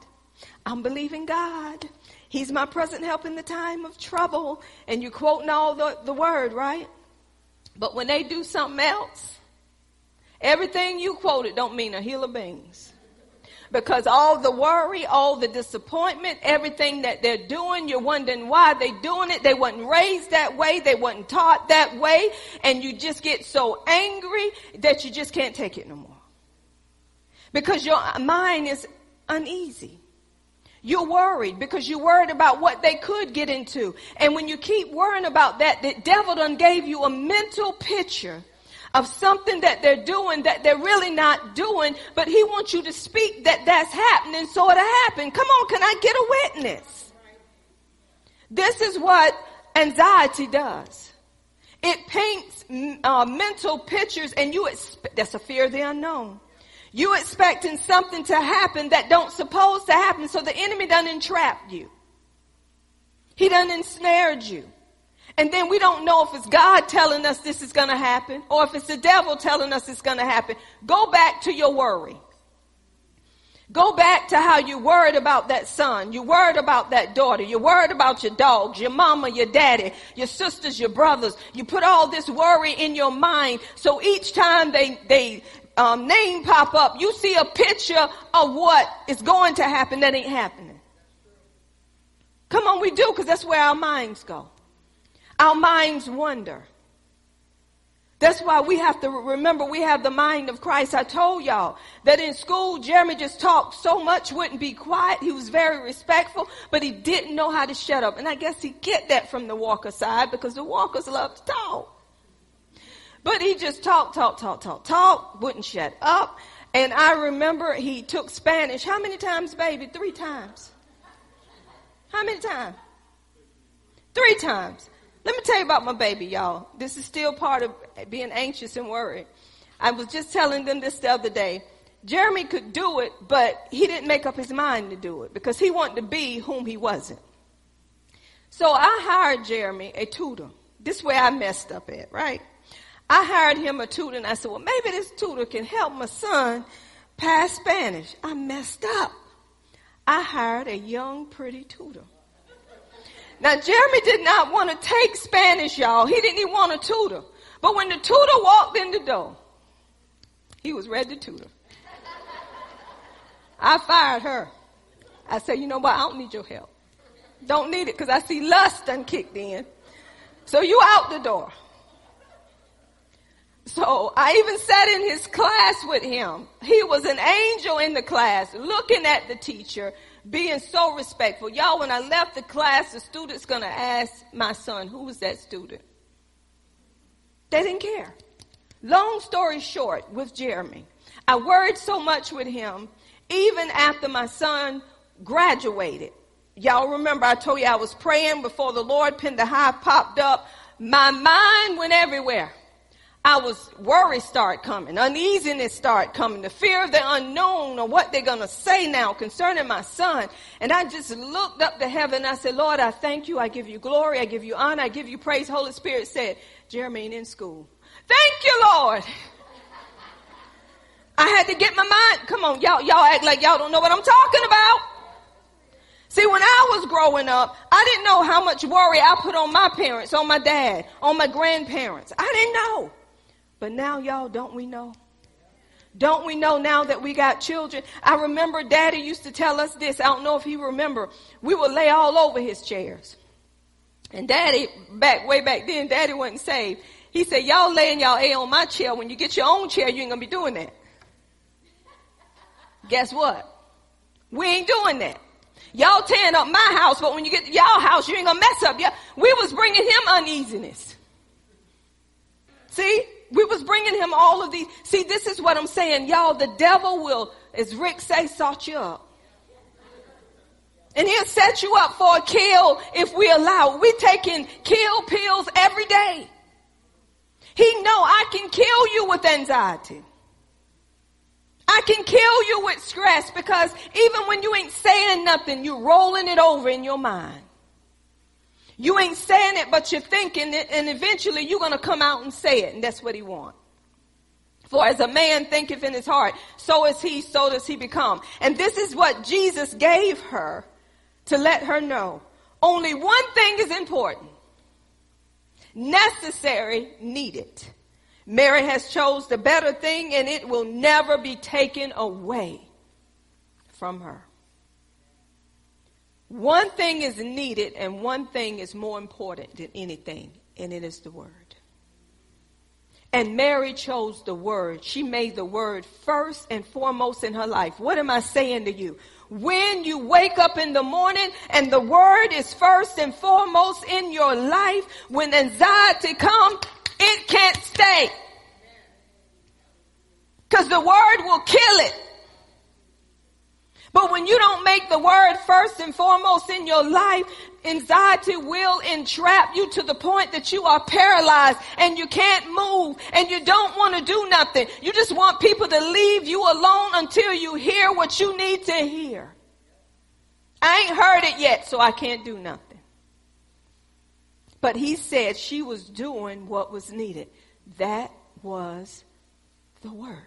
I'm believing God. He's my present help in the time of trouble. And you're quoting all the, the word, right? But when they do something else, everything you quoted don't mean a hill of beans. Because all the worry, all the disappointment, everything that they're doing, you're wondering why they're doing it. They wasn't raised that way. They wasn't taught that way. And you just get so angry that you just can't take it no more. Because your mind is uneasy. You're worried because you're worried about what they could get into. And when you keep worrying about that, the devil done gave you a mental picture of something that they're doing that they're really not doing, but he wants you to speak that that's happening, so it'll happen. Come on, can I get a witness? This is what anxiety does. It paints uh, mental pictures, and you expect, that's a fear of the unknown. You expecting something to happen that don't supposed to happen, so the enemy done entrapped you. He done ensnared you. And then we don't know if it's God telling us this is going to happen or if it's the devil telling us it's going to happen. Go back to your worry. Go back to how you worried about that son. You worried about that daughter. You worried about your dogs, your mama, your daddy, your sisters, your brothers. You put all this worry in your mind. So each time they, they um, name pop up, you see a picture of what is going to happen that ain't happening. Come on, we do, because that's where our minds go. Our minds wander. That's why we have to remember we have the mind of Christ. I told y'all that in school, Jeremy just talked so much, wouldn't be quiet. He was very respectful, but he didn't know how to shut up. And I guess he get that from the Walker side because the Walkers love to talk. But he just talked, talked, talked, talked, talked, wouldn't shut up. And I remember he took Spanish. How many times, baby? Three times. How many times? Three times. Let me tell you about my baby, y'all. This is still part of being anxious and worried. I was just telling them this the other day. Jeremy could do it, but he didn't make up his mind to do it because he wanted to be whom he wasn't. So I hired Jeremy a tutor. This way I messed up at, right? I hired him a tutor, and I said, well, maybe this tutor can help my son pass Spanish. I messed up. I hired a young, pretty tutor. Now, Jeremy did not want to take Spanish, y'all. He didn't even want a tutor. But when the tutor walked in the door, he was ready to tutor. I fired her. I said, you know what? I don't need your help. Don't need it because I see lust done kicked in. So you out the door. So I even sat in his class with him. He was an angel in the class, looking at the teacher, being so respectful. Y'all, when I left the class, the student's going to ask my son, who was that student? They didn't care. Long story short, with Jeremy, I worried so much with him, even after my son graduated. Y'all remember I told you I was praying before the Lord, pinned the high, popped up. My mind went everywhere. I was worried start coming, uneasiness start coming, the fear of the unknown or what they're going to say now concerning my son. And I just looked up to heaven and I said, Lord, I thank you. I give you glory. I give you honor. I give you praise. Holy Spirit said, Jeremy ain't in school. Thank you, Lord. I had to get my mind. Come on, y'all, y'all act like y'all don't know what I'm talking about. See, when I was growing up, I didn't know how much worry I put on my parents, on my dad, on my grandparents. I didn't know. But now, y'all, don't we know? Don't we know now that we got children? I remember Daddy used to tell us this. I don't know if he remember. We would lay all over his chairs. And Daddy, back way back then, Daddy wasn't saved. He said, y'all laying y'all A on my chair. When you get your own chair, you ain't going to be doing that. Guess what? We ain't doing that. Y'all tearing up my house, but when you get to y'all house, you ain't going to mess up. We was bringing him uneasiness. See? We was bringing him all of these. See, this is what I'm saying. Y'all, the devil will, as Rick say, sort you up. And he'll set you up for a kill if we allow. We're taking kill pills every day. He know I can kill you with anxiety. I can kill you with stress because even when you ain't saying nothing, you're rolling it over in your mind. You ain't saying it, but you're thinking it, and eventually you're going to come out and say it, and that's what he wants. For as a man thinketh in his heart, so is he, so does he become. And this is what Jesus gave her to let her know. Only one thing is important. Necessary, needed. Mary has chose the better thing, and it will never be taken away from her. One thing is needed and one thing is more important than anything, and it is the word. And Mary chose the word. She made the word first and foremost in her life. What am I saying to you? When you wake up in the morning and the word is first and foremost in your life, when anxiety comes, it can't stay. Because the word will kill it. But when you don't make the word first and foremost in your life, anxiety will entrap you to the point that you are paralyzed and you can't move and you don't want to do nothing. You just want people to leave you alone until you hear what you need to hear. I ain't heard it yet, so I can't do nothing. But he said she was doing what was needed. That was the word.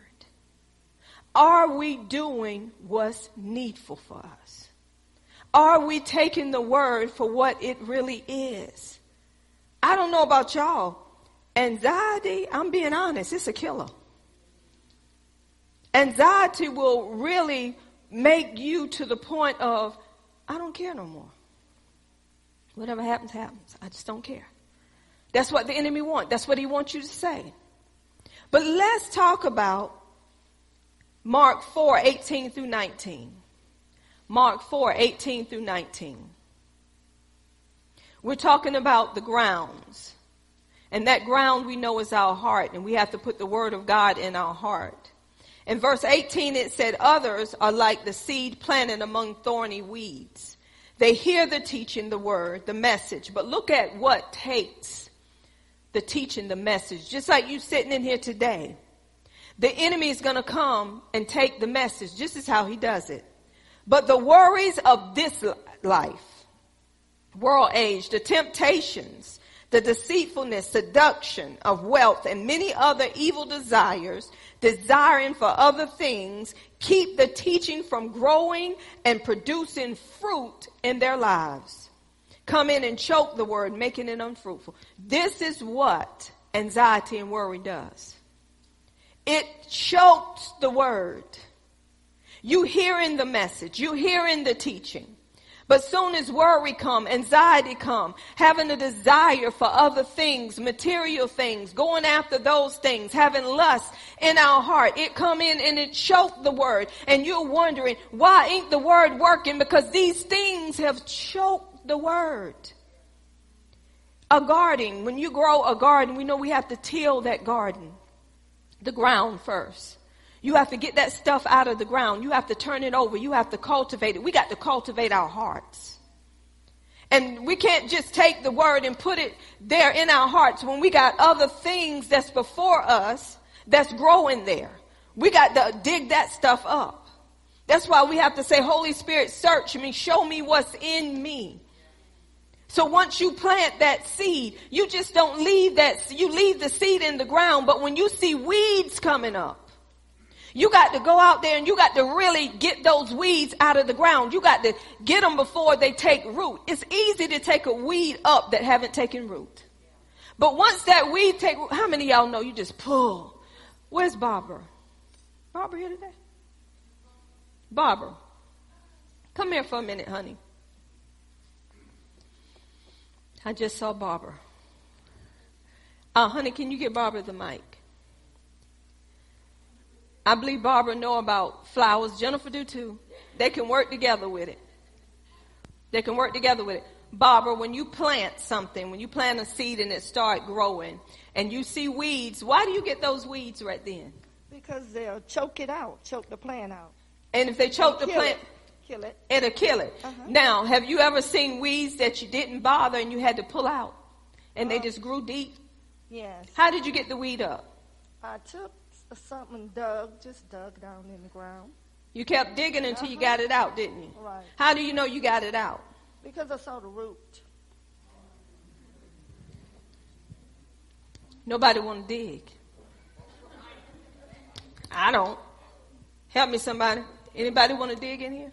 Are we doing what's needful for us? Are we taking the word for what it really is? I don't know about y'all. Anxiety, I'm being honest, it's a killer. Anxiety will really make you to the point of, I don't care no more. Whatever happens, happens. I just don't care. That's what the enemy wants. That's what he wants you to say. But let's talk about Mark four, eighteen through nineteen. Mark four, eighteen through nineteen. We're talking about the grounds. And that ground we know is our heart. And we have to put the word of God in our heart. In verse eighteen it said, others are like the seed planted among thorny weeds. They hear the teaching, the word, the message. But look at what takes the teaching, the message. Just like you sitting in here today. The enemy is going to come and take the message. This is how he does it. But the worries of this life, world age, the temptations, the deceitfulness, seduction of wealth, and many other evil desires, desiring for other things, keep the teaching from growing and producing fruit in their lives. Come in and choke the word, making it unfruitful. This is what anxiety and worry does. It chokes the word. You hearing the message. You hearing the teaching. But soon as worry come, anxiety come, having a desire for other things, material things, going after those things, having lust in our heart. It come in and it choked the word. And you're wondering, why ain't the word working? Because these things have choked the word. A garden. When you grow a garden, we know we have to till that garden. The ground first. You have to get that stuff out of the ground. You have to turn it over. You have to cultivate it. We got to cultivate our hearts. And we can't just take the word and put it there in our hearts when we got other things that's before us that's growing there. We got to dig that stuff up. That's why we have to say, Holy Spirit, search me, show me what's in me. So once you plant that seed, you just don't leave that, you leave the seed in the ground. But when you see weeds coming up, you got to go out there and you got to really get those weeds out of the ground. You got to get them before they take root. It's easy to take a weed up that haven't taken root. But once that weed take root, how many of y'all know you just pull? Where's Barbara? Barbara here today? Barbara, come here for a minute, honey. I just saw Barbara. Uh, honey, can you get Barbara the mic? I believe Barbara know about flowers. Jennifer do too. They can work together with it. They can work together with it. Barbara, when you plant something, when you plant a seed and it start growing and you see weeds, why do you get those weeds right then? Because they'll choke it out, choke the plant out. And if they choke the plant... Kill it. It'll kill it. Uh-huh. Now, have you ever seen weeds that you didn't bother and you had to pull out and they um, just grew deep? Yes. How did you get the weed up? I took something, dug, just dug down in the ground. You kept digging until uh-huh. you got it out, didn't you? Right. How do you know you got it out? Because I saw the root. Nobody want to dig. I don't. Help me, somebody. Anybody want to dig in here?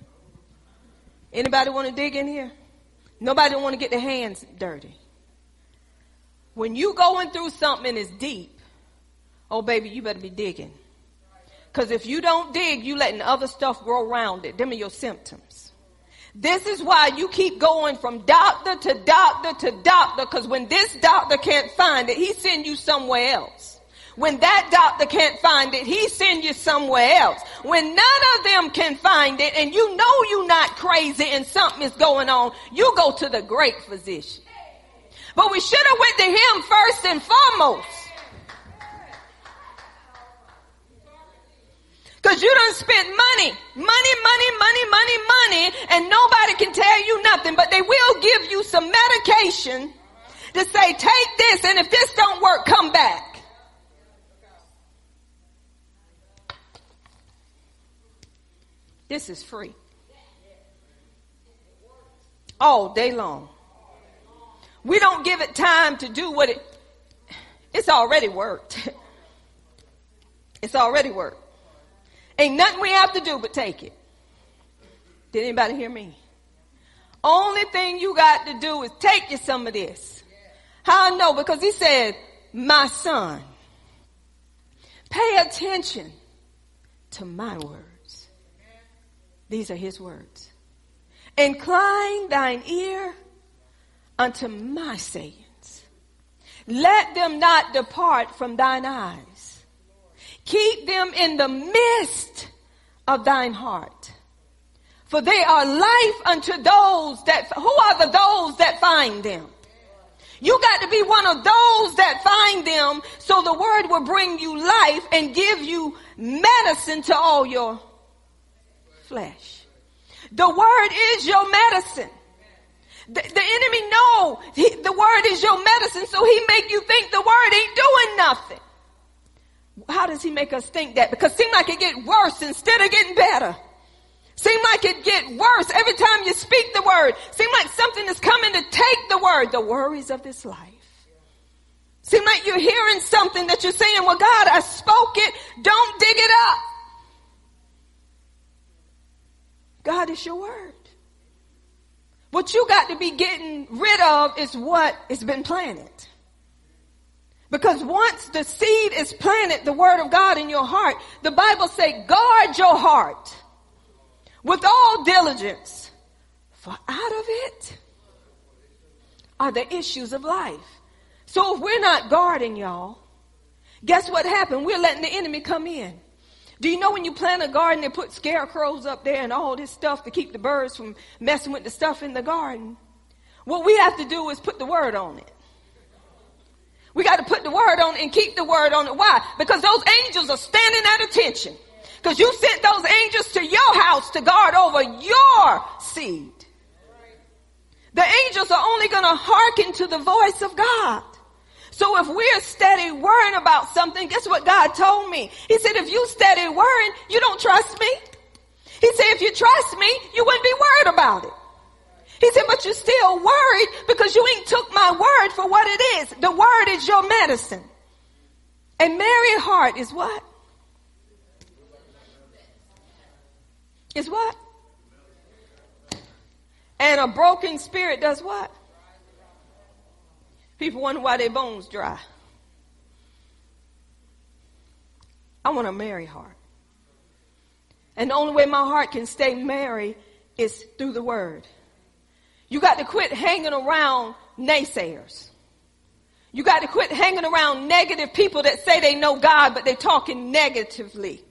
Anybody want to dig in here? Nobody want to get their hands dirty. When you going through something and it's deep, oh, baby, you better be digging. Because if you don't dig, you letting other stuff grow around it. Them are your symptoms. This is why you keep going from doctor to doctor to doctor, because when this doctor can't find it, he send you somewhere else. When that doctor can't find it, he sends you somewhere else. When none of them can find it, and you know you're not crazy and something is going on, you go to the great physician. But we should have went to him first and foremost. Because you done spent money, money, money, money, money, money, and nobody can tell you nothing. But they will give you some medication to say, take this, and if this don't work, come back. This is free. All day long. We don't give it time to do what it, it's already worked. It's already worked. Ain't nothing we have to do but take it. Did anybody hear me? Only thing you got to do is take you some of this. How I know? Because he said, my son, pay attention to my words. These are his words. Incline thine ear unto my sayings. Let them not depart from thine eyes. Keep them in the midst of thine heart. For they are life unto those that, who are the those that find them? You got to be one of those that find them, so the word will bring you life and give you medicine to all your flesh. The word is your medicine. The, the enemy know he, the word is your medicine, so he make you think the word ain't doing nothing. How does he make us think that? Because it seems like it get worse instead of getting better. Seem like it get worse every time you speak the word. Seem like something is coming to take the word, the worries of this life. Seem like you're hearing something that you're saying, well, God, I spoke it. Don't dig it up. God is your word. What you got to be getting rid of is what has been planted. Because once the seed is planted, the word of God in your heart, the Bible says, guard your heart with all diligence. For out of it are the issues of life. So if we're not guarding, y'all, guess what happened? We're letting the enemy come in. Do you know when you plant a garden, they put scarecrows up there and all this stuff to keep the birds from messing with the stuff in the garden? What we have to do is put the word on it. We got to put the word on it and keep the word on it. Why? Because those angels are standing at attention. Because you sent those angels to your house to guard over your seed. The angels are only going to hearken to the voice of God. So if we're steady worrying about something, guess what God told me? He said, if you steady worrying, you don't trust me. He said, if you trust me, you wouldn't be worried about it. He said, but you're still worried because you ain't took my word for what it is. The word is your medicine. A merry heart is what? Is what? And a broken spirit does what? People wonder why their bones dry. I want a merry heart. And the only way my heart can stay merry is through the word. You got to quit hanging around naysayers. You got to quit hanging around negative people that say they know God, but they're talking negatively.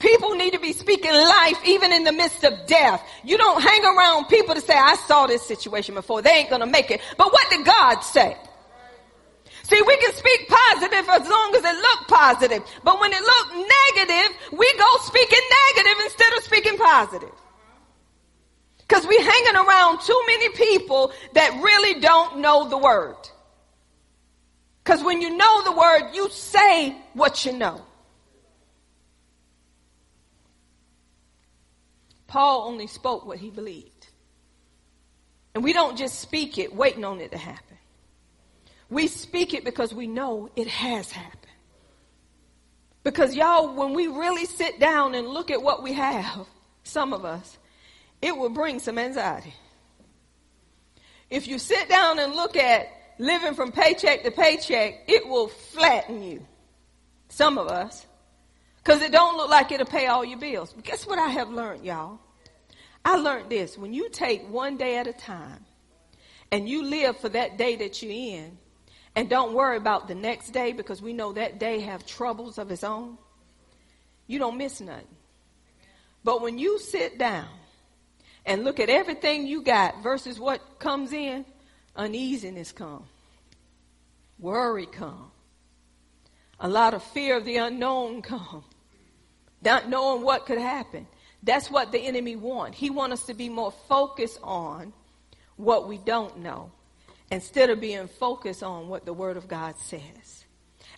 People need to be speaking life even in the midst of death. You don't hang around people to say, I saw this situation before. They ain't going to make it. But what did God say? See, we can speak positive as long as it look positive. But when it look negative, we go speaking negative instead of speaking positive. Because we hanging around too many people that really don't know the word. Because when you know the word, you say what you know. Paul only spoke what he believed. And we don't just speak it waiting on it to happen. We speak it because we know it has happened. Because y'all, when we really sit down and look at what we have, some of us, it will bring some anxiety. If you sit down and look at living from paycheck to paycheck, it will flatten you. Some of us. Because it don't look like it'll pay all your bills. But guess what I have learned, y'all? I learned this. When you take one day at a time and you live for that day that you're in And don't worry about the next day, because we know that day have troubles of its own. You don't miss nothing. But when you sit down and look at everything you got versus what comes in, uneasiness come. Worry come. A lot of fear of the unknown come. Not knowing what could happen. That's what the enemy wants. He wants us to be more focused on what we don't know, instead of being focused on what the Word of God says.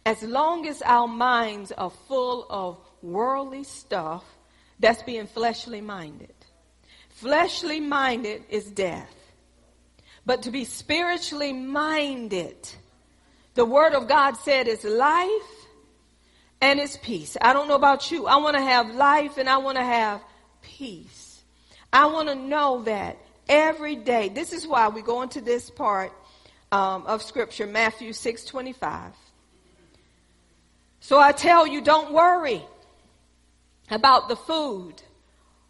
As long as our minds are full of worldly stuff, that's being fleshly minded. Fleshly minded is death. But to be spiritually minded, the Word of God said, is life and it's peace. I don't know about you. I want to have life and I want to have peace. I want to know that every day. This is why we go into this part um, of Scripture, Matthew six twenty-five. So I tell you, don't worry about the food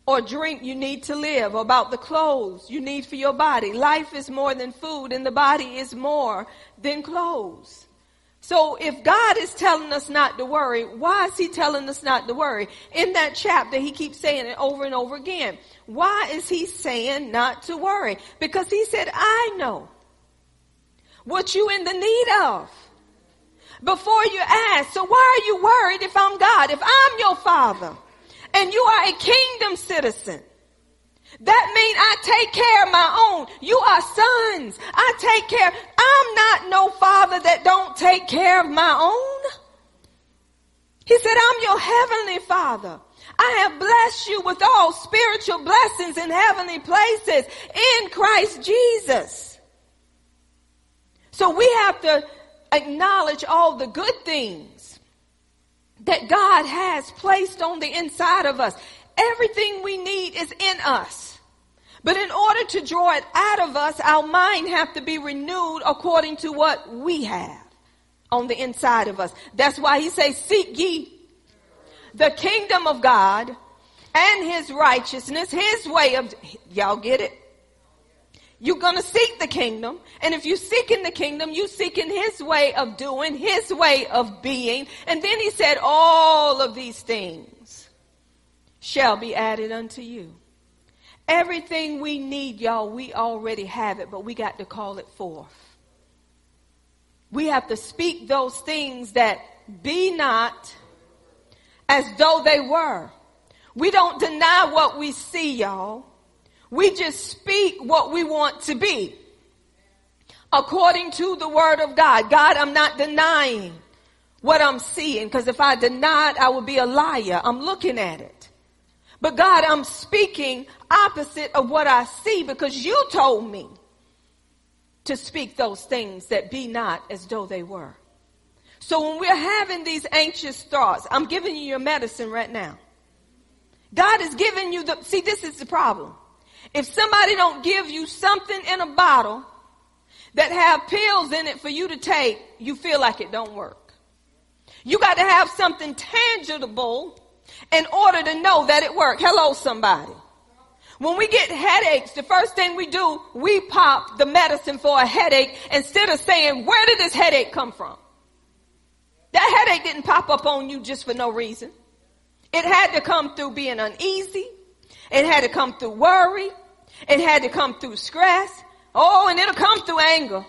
or drink you need to live, or about the clothes you need for your body. Life is more than food, and the body is more than clothes. So if God is telling us not to worry, why is he telling us not to worry? In that chapter, he keeps saying it over and over again. Why is he saying not to worry? Because he said, I know what you in the need of before you ask. So why are you worried if I'm God, if I'm your Father, and you are a kingdom citizen? That means I take care of my own. You are sons. I take care. I'm not no father that don't take care of my own. He said, I'm your heavenly Father. I have blessed you with all spiritual blessings in heavenly places in Christ Jesus. So we have to acknowledge all the good things that God has placed on the inside of us. Everything we need is in us. But in order to draw it out of us, our mind have to be renewed according to what we have on the inside of us. That's why he says, seek ye the kingdom of God and his righteousness, his way of, y'all get it? You're going to seek the kingdom. And if you seek in the kingdom, you seek in his way of doing, his way of being. And then he said, all of these things shall be added unto you. Everything we need, y'all, we already have it, but we got to call it forth. We have to speak those things that be not as though they were. We don't deny what we see, y'all. We just speak what we want to be according to the Word of God. God, I'm not denying what I'm seeing, because if I deny it, I would be a liar. I'm looking at it. But God, I'm speaking opposite of what I see, because you told me to speak those things that be not as though they were. So when we're having these anxious thoughts, I'm giving you your medicine right now. God is giving you the, see, this is the problem. If somebody don't give you something in a bottle that have pills in it for you to take, you feel like it don't work. You got to have something tangible in order to know that it worked. Hello, somebody. When we get headaches, the first thing we do, we pop the medicine for a headache instead of saying, where did this headache come from? That headache didn't pop up on you just for no reason. It had to come through being uneasy. It had to come through worry. It had to come through stress. Oh, and it'll come through anger.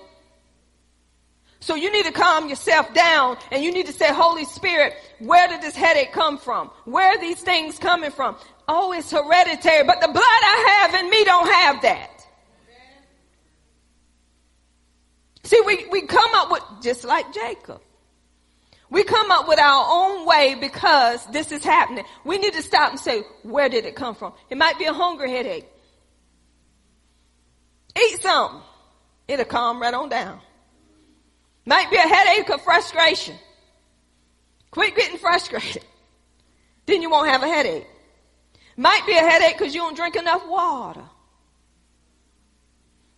So you need to calm yourself down, and you need to say, Holy Spirit, where did this headache come from? Where are these things coming from? Oh, it's hereditary, but the blood I have in me don't have that. Amen. See, we, we come up with, just like Jacob, we come up with our own way because this is happening. We need to stop and say, where did it come from? It might be a hunger headache. Eat something. It'll calm right on down. Might be a headache of frustration. Quit getting frustrated. Then you won't have a headache. Might be a headache because you don't drink enough water.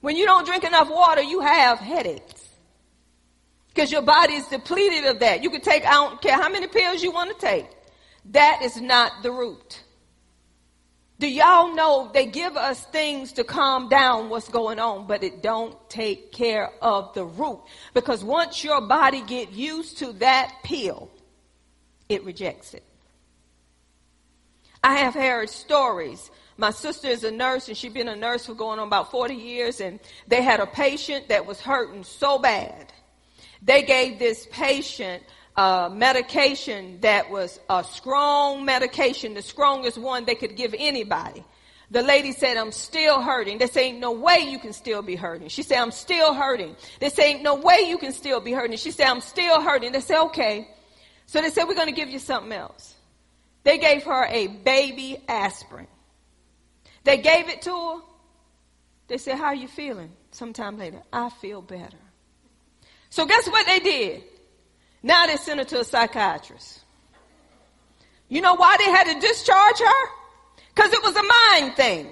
When you don't drink enough water, you have headaches, because your body is depleted of that. You can take, I don't care how many pills you want to take. That is not the root. Do y'all know they give us things to calm down what's going on, but it don't take care of the root? Because once your body get used to that pill, it rejects it. I have heard stories. My sister is a nurse, and she's been a nurse for going on about forty years, and they had a patient that was hurting so bad. They gave this patient Uh, medication that was a strong medication, the strongest one they could give anybody. The lady said, I'm still hurting. They say, ain't no way you can still be hurting. She said, I'm still hurting. They say, ain't no way you can still be hurting. She said, I'm still hurting. They said, okay. So they said, we're going to give you something else. They gave her a baby aspirin. They gave it to her. They said, how are you feeling? Sometime later, I feel better. So guess what they did? Now they sent her to a psychiatrist. You know why they had to discharge her? Because it was a mind thing.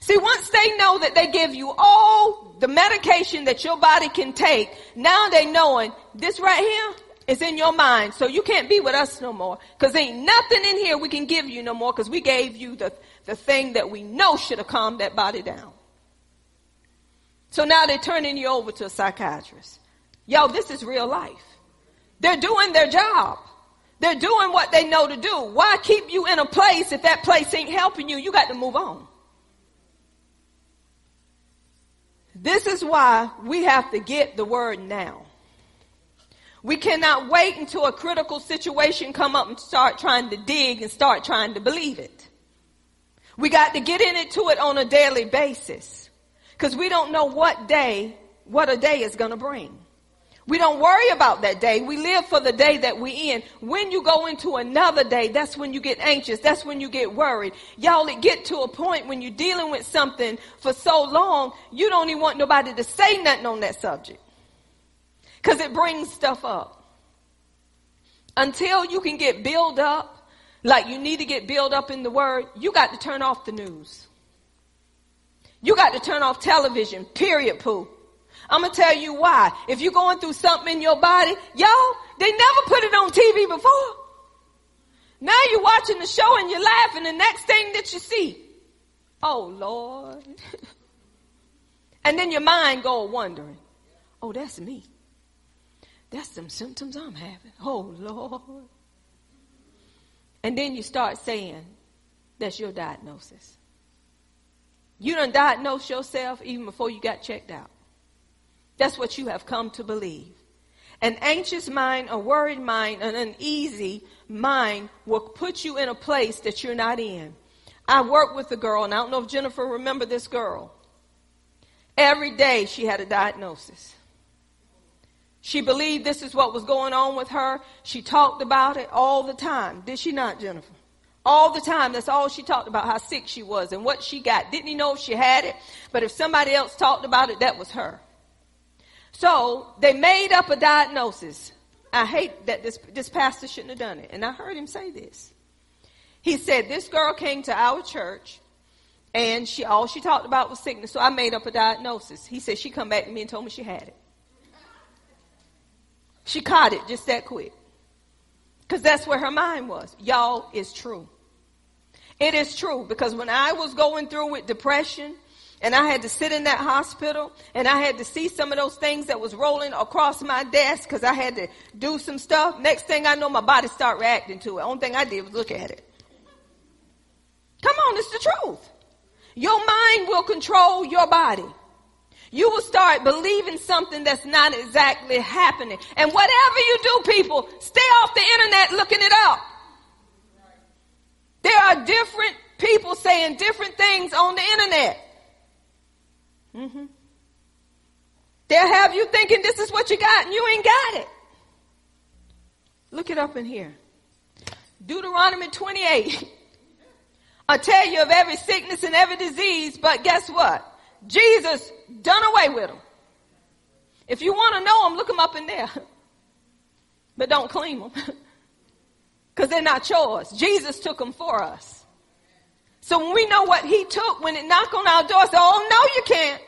See, once they know that they give you all the medication that your body can take, now they knowing this right here is in your mind. So you can't be with us no more, because ain't nothing in here we can give you no more, because we gave you the, the thing that we know should have calmed that body down. So now they're turning you over to a psychiatrist. Yo, this is real life. They're doing their job. They're doing what they know to do. Why keep you in a place if that place ain't helping you? You got to move on. This is why we have to get the word now. We cannot wait until a critical situation come up and start trying to dig and start trying to believe it. We got to get into it on a daily basis, because we don't know what day, what a day is going to bring. We don't worry about that day. We live for the day that we in. When you go into another day, that's when you get anxious. That's when you get worried. Y'all, it get to a point when you're dealing with something for so long, you don't even want nobody to say nothing on that subject, because it brings stuff up. Until you can get built up, like you need to get built up in the word, you got to turn off the news. You got to turn off television, period, poo. I'm going to tell you why. If you're going through something in your body, y'all, they never put it on T V before. Now you're watching the show and you're laughing. The next thing that you see, oh, Lord. And then your mind go wondering, oh, that's me. That's some symptoms I'm having. Oh, Lord. And then you start saying, that's your diagnosis. You done diagnosed yourself even before you got checked out. That's what you have come to believe. An anxious mind, a worried mind, an uneasy mind will put you in a place that you're not in. I worked with a girl, and I don't know if Jennifer remember this girl. Every day she had a diagnosis. She believed this is what was going on with her. She talked about it all the time. Did she not, Jennifer? All the time, that's all she talked about, how sick she was and what she got. Didn't even know if she had it, but if somebody else talked about it, that was her. So they made up a diagnosis. I hate that this, this pastor shouldn't have done it. And I heard him say this. He said, this girl came to our church, and she all she talked about was sickness. So I made up a diagnosis. He said, she come back to me and told me she had it. She caught it just that quick, because that's where her mind was. Y'all, it's true. It is true, because when I was going through with depression, and I had to sit in that hospital, and I had to see some of those things that was rolling across my desk, because I had to do some stuff. Next thing I know, my body started reacting to it. Only thing I did was look at it. Come on, it's the truth. Your mind will control your body. You will start believing something that's not exactly happening. And whatever you do, people, stay off the internet looking it up. There are different people saying different things on the internet. Mm-hmm. They'll have you thinking this is what you got, and you ain't got it. Look it up in here. Deuteronomy twenty-eight. I tell you of every sickness and every disease, but guess what? Jesus done away with them. If you want to know them, look them up in there. But don't claim them, because they're not yours. Jesus took them for us. So when we know what he took, when it knocked on our door, say, oh, no, you can't.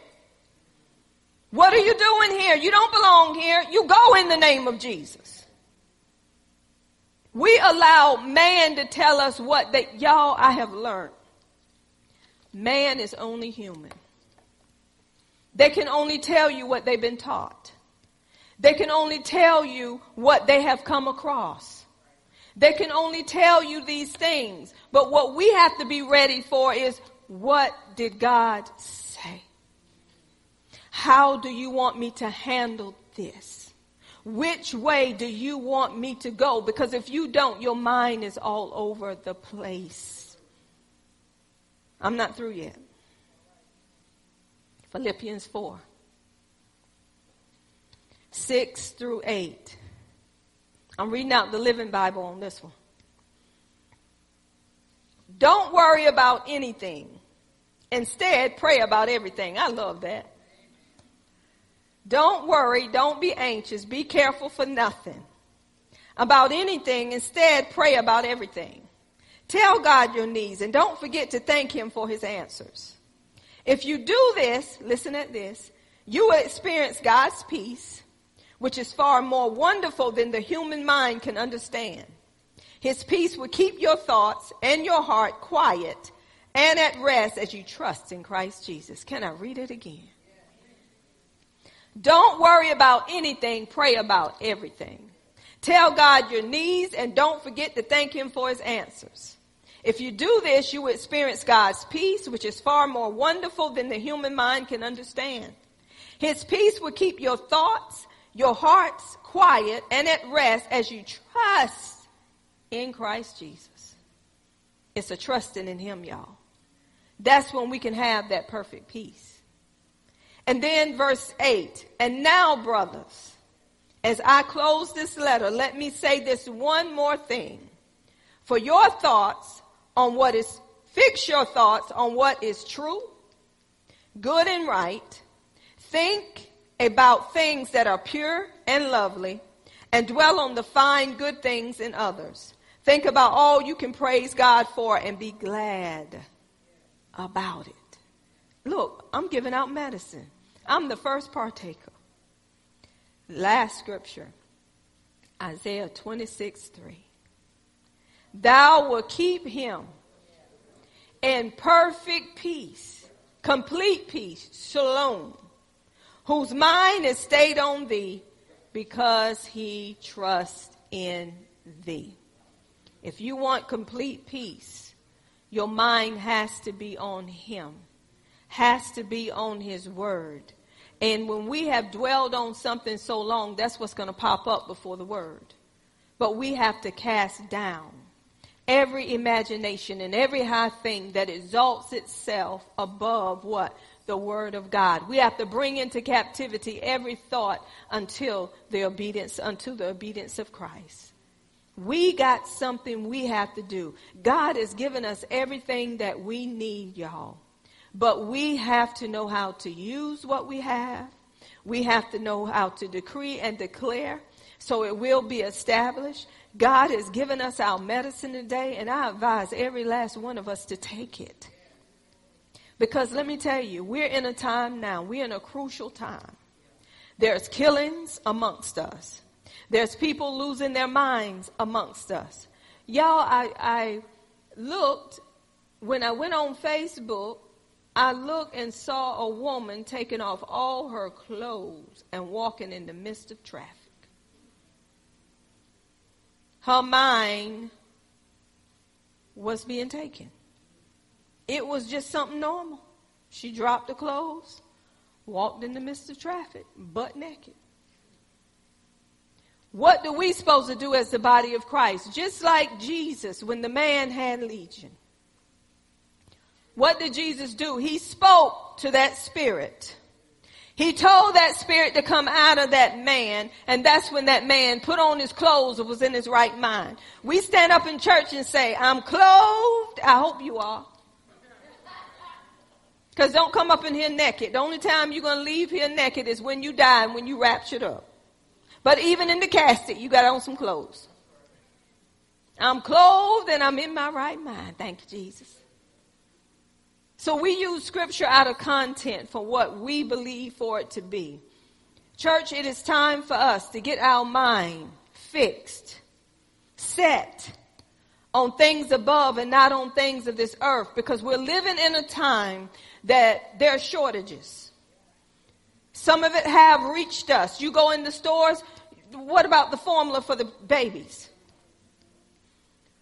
What are you doing here? You don't belong here. You go in the name of Jesus. We allow man to tell us what they, y'all, I have learned. Man is only human. They can only tell you what they've been taught. They can only tell you what they have come across. They can only tell you these things. But what we have to be ready for is, what did God say? How do you want me to handle this? Which way do you want me to go? Because if you don't, your mind is all over the place. I'm not through yet. Philippians four. Six through eight. I'm reading out the Living Bible on this one. Don't worry about anything. Instead, pray about everything. I love that. Don't worry. Don't be anxious. Be careful for nothing. About anything. Instead, pray about everything. Tell God your needs and don't forget to thank him for his answers. If you do this, listen at this, you will experience God's peace, which is far more wonderful than the human mind can understand. His peace will keep your thoughts and your heart quiet and at rest as you trust in Christ Jesus. Can I read it again? Don't worry about anything. Pray about everything. Tell God your needs and don't forget to thank him for his answers. If you do this, you will experience God's peace, which is far more wonderful than the human mind can understand. His peace will keep your thoughts, your hearts quiet and at rest as you trust in Christ Jesus. It's a trusting in him, y'all. That's when we can have that perfect peace. And then verse eight. And now, brothers, as I close this letter, let me say this one more thing. For your thoughts on what is, fix your thoughts on what is true, good and right. Think about things that are pure and lovely, and dwell on the fine good things in others. Think about all you can praise God for and be glad about it. Look, I'm giving out medicine. I'm the first partaker. Last scripture, Isaiah twenty-six three. Thou will keep him in perfect peace, complete peace, shalom, whose mind is stayed on thee, because he trusts in thee. If you want complete peace, your mind has to be on him, has to be on his word. And when we have dwelled on something so long, that's what's going to pop up before the word. But we have to cast down every imagination and every high thing that exalts itself above what? The word of God. We have to bring into captivity every thought until the obedience, until the obedience of Christ. We got something we have to do. God has given us everything that we need, y'all. But we have to know how to use what we have. We have to know how to decree and declare so it will be established. God has given us our medicine today, and I advise every last one of us to take it. Because let me tell you, we're in a time now, we're in a crucial time. There's killings amongst us. There's people losing their minds amongst us. Y'all, I, I looked, when I went on Facebook, I looked and saw a woman taking off all her clothes and walking in the midst of traffic. Her mind was being taken. It was just something normal. She dropped the clothes, walked in the midst of traffic, butt naked. What do we supposed to do as the body of Christ? Just like Jesus when the man had legion. What did Jesus do? He spoke to that spirit. He told that spirit to come out of that man, and that's when that man put on his clothes and was in his right mind. We stand up in church and say, I'm clothed. I hope you are. Because don't come up in here naked. The only time you're going to leave here naked is when you die and when you raptured up. But even in the casket, you got on some clothes. I'm clothed and I'm in my right mind. Thank you, Jesus. So we use scripture out of content for what we believe for it to be. Church, it is time for us to get our mind fixed, set on things above and not on things of this earth, because we're living in a time that there are shortages. Some of it have reached us. You go in the stores, what about the formula for the babies?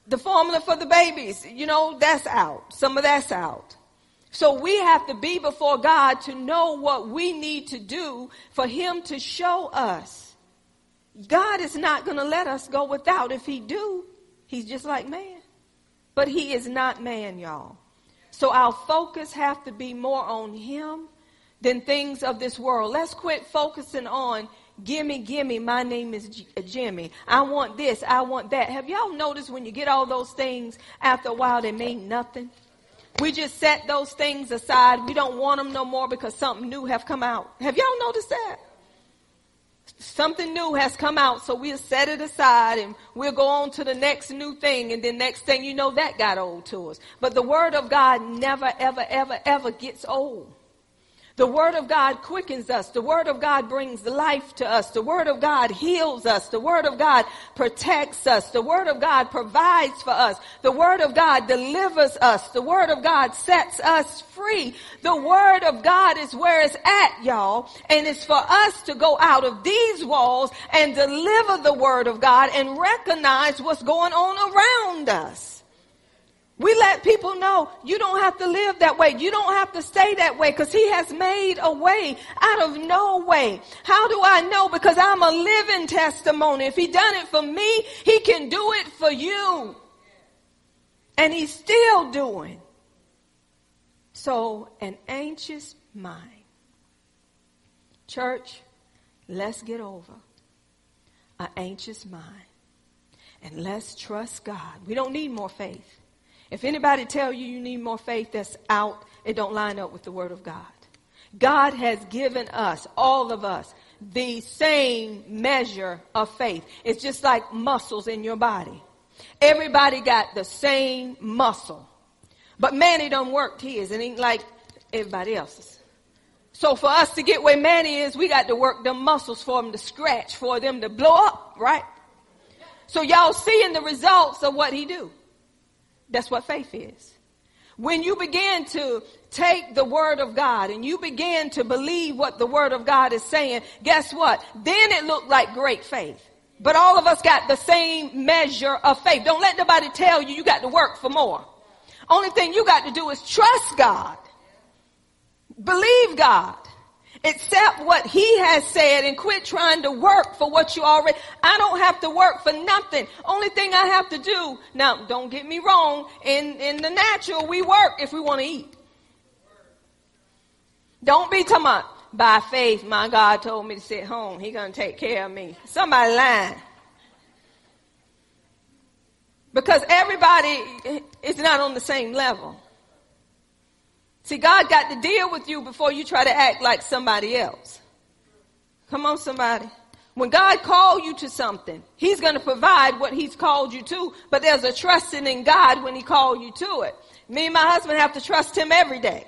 The formula for the babies, you know, that's out. Some of that's out. So we have to be before God to know what we need to do for him to show us. God is not going to let us go without. If he do, he's just like man. But he is not man, y'all. So our focus have to be more on him than things of this world. Let's quit focusing on gimme, gimme, my name is G- Jimmy. I want this, I want that. Have y'all noticed when you get all those things, after a while they mean nothing? We just set those things aside. We don't want them no more because something new have come out. Have y'all noticed that? Something new has come out, so we'll set it aside and we'll go on to the next new thing, and then next thing you know, that got old to us. But the word of God never, ever, ever, ever gets old. The word of God quickens us. The word of God brings life to us. The word of God heals us. The word of God protects us. The word of God provides for us. The word of God delivers us. The word of God sets us free. The word of God is where it's at, y'all. And it's for us to go out of these walls and deliver the word of God and recognize what's going on around us. We let people know you don't have to live that way. You don't have to stay that way, because he has made a way out of no way. How do I know? Because I'm a living testimony. If he done it for me, he can do it for you. And he's still doing. So an anxious mind. Church, let's get over an anxious mind. And let's trust God. We don't need more faith. If anybody tell you you need more faith, that's out. It don't line up with the word of God. God has given us, all of us, the same measure of faith. It's just like muscles in your body. Everybody got the same muscle. But Manny done worked his. It ain't like everybody else's. So for us to get where Manny is, we got to work them muscles for them to scratch, for them to blow up, right? So y'all seeing the results of what he do. That's what faith is. When you begin to take the word of God and you begin to believe what the word of God is saying, guess what? Then it looked like great faith. But all of us got the same measure of faith. Don't let nobody tell you you got to work for more. Only thing you got to do is trust God. Believe God. Accept what he has said and quit trying to work for what you already. I don't have to work for nothing. Only thing I have to do. Now, don't get me wrong. In, in the natural, we work if we want to eat. Don't be talking about, by faith, my God told me to sit home. He's going to take care of me. Somebody lying. Because everybody is not on the same level. See, God got to deal with you before you try to act like somebody else. Come on, somebody. When God called you to something, he's going to provide what he's called you to, but there's a trusting in God when he called you to it. Me and my husband have to trust him every day.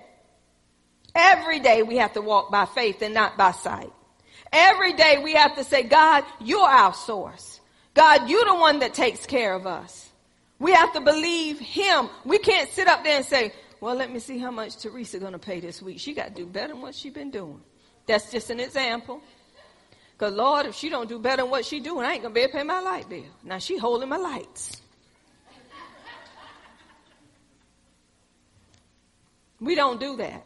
Every day we have to walk by faith and not by sight. Every day we have to say, God, you're our source. God, you're the one that takes care of us. We have to believe him. We can't sit up there and say, well, let me see how much Teresa going to pay this week. She got to do better than what she been doing. That's just an example. Because, Lord, if she don't do better than what she doing, I ain't going to be able to pay my light bill. Now, she holding my lights. We don't do that.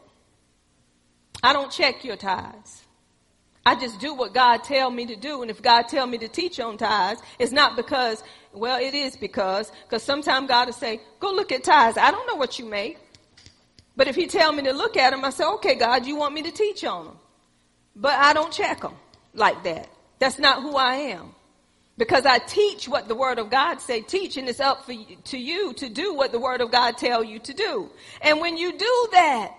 I don't check your tithes. I just do what God tell me to do. And if God tell me to teach on tithes, it's not because, well, it is because, because sometimes God will say, go look at tithes. I don't know what you make. But if he tell me to look at them, I say, okay, God, you want me to teach on them. But I don't check them like that. That's not who I am. Because I teach what the word of God say teach, and it's up for you, to you to do what the word of God tell you to do. And when you do that,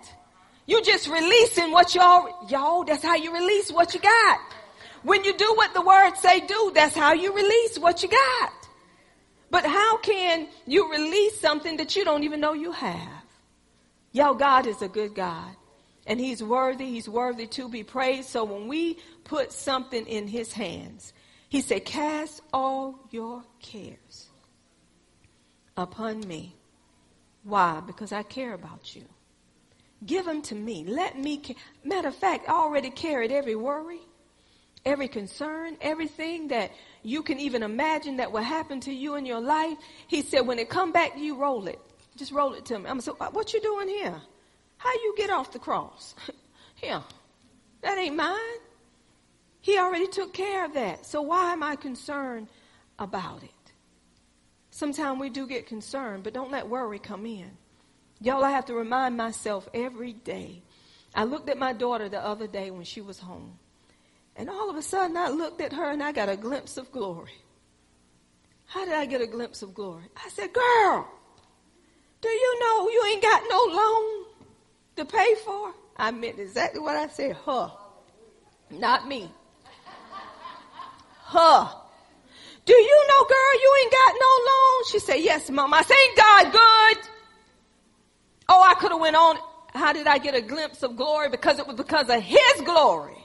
you're just releasing what y'all, y'all, that's how you release what you got. When you do what the word say do, that's how you release what you got. But how can you release something that you don't even know you have? Y'all, God is a good God, and he's worthy. He's worthy to be praised. So when we put something in his hands, he said, cast all your cares upon me. Why? Because I care about you. Give them to me. Let me care. Matter of fact, I already carried every worry, every concern, everything that you can even imagine that will happen to you in your life. He said, when it come back to you, roll it. Just roll it to me. I'm so, what you doing here? How you get off the cross? Here, that ain't mine. He already took care of that. So why am I concerned about it? Sometimes we do get concerned, but don't let worry come in. Y'all, I have to remind myself every day. I looked at my daughter the other day when she was home. And all of a sudden, I looked at her and I got a glimpse of glory. How did I get a glimpse of glory? I said, girl, do you know you ain't got no loan to pay for? I meant exactly what I said. Her, not me. Her. Do you know, girl, you ain't got no loan? She said, yes, Mom. I said, ain't God good? Oh, I could have went on. How did I get a glimpse of glory? Because it was because of his glory.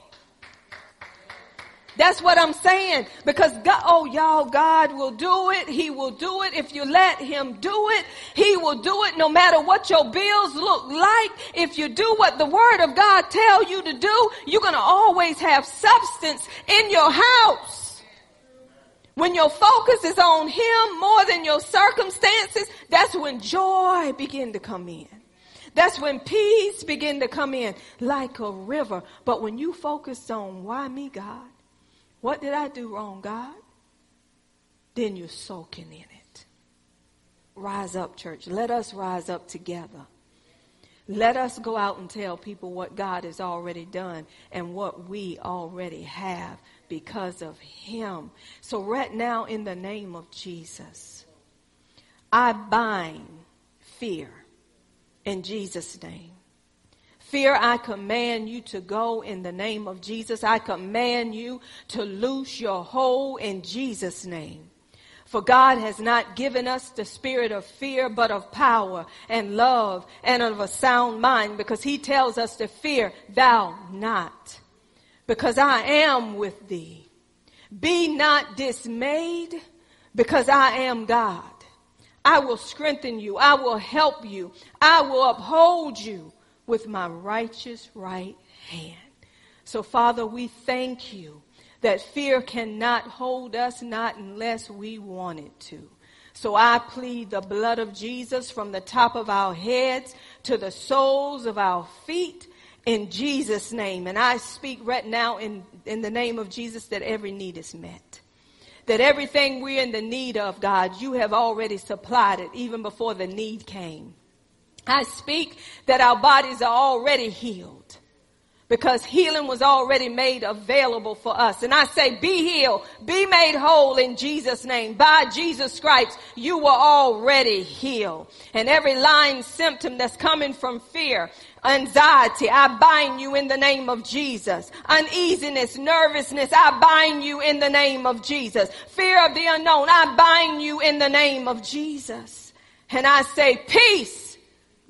That's what I'm saying. Because, God, oh, y'all, God will do it. He will do it if you let him do it. He will do it no matter what your bills look like. If you do what the word of God tells you to do, you're going to always have substance in your house. When your focus is on him more than your circumstances, that's when joy begins to come in. That's when peace begins to come in like a river. But when you focus on why me, God? What did I do wrong, God? Then you're soaking in it. Rise up, church. Let us rise up together. Let us go out and tell people what God has already done and what we already have because of him. So right now, in the name of Jesus, I bind fear in Jesus' name. Fear, I command you to go in the name of Jesus. I command you to loose your hold in Jesus' name. For God has not given us the spirit of fear, but of power and love and of a sound mind, because he tells us to fear thou not, because I am with thee. Be not dismayed, because I am God. I will strengthen you. I will help you. I will uphold you with my righteous right hand. So, Father, we thank you that fear cannot hold us, not unless we want it to. So I plead the blood of Jesus from the top of our heads to the soles of our feet in Jesus' name. And I speak right now in, in the name of Jesus that every need is met. That everything we're in the need of, God, you have already supplied it even before the need came. I speak that our bodies are already healed because healing was already made available for us. And I say, be healed, be made whole in Jesus' name. By Jesus' stripes, you were already healed. And every lying symptom that's coming from fear, anxiety, I bind you in the name of Jesus. Uneasiness, nervousness, I bind you in the name of Jesus. Fear of the unknown, I bind you in the name of Jesus. And I say, peace.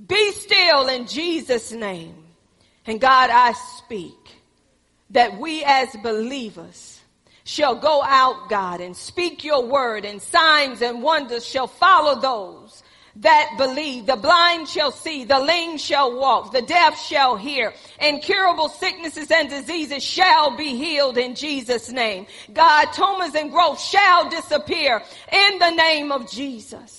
Be still in Jesus' name. And God, I speak that we as believers shall go out, God, and speak your word, and signs and wonders shall follow those that believe. The blind shall see, the lame shall walk, the deaf shall hear, incurable sicknesses and diseases shall be healed in Jesus' name. God, tumors and growth shall disappear in the name of Jesus.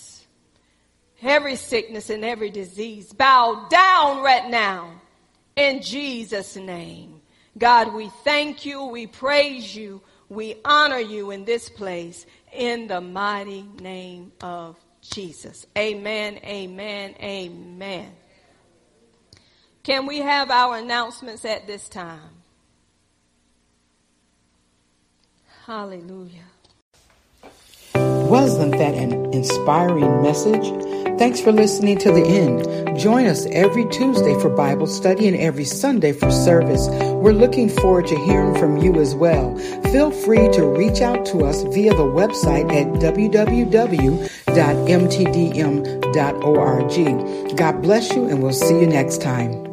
Every sickness and every disease bow down right now in Jesus' name. God, we thank you, we praise you, we honor you in this place in the mighty name of Jesus. Amen, amen, amen. Can we have our announcements at this time? Hallelujah. Wasn't that an inspiring message? Thanks for listening to the end. Join us every Tuesday for Bible study and every Sunday for service. We're looking forward to hearing from you as well. Feel free to reach out to us via the website at w w w dot m t d m dot org. God bless you, and we'll see you next time.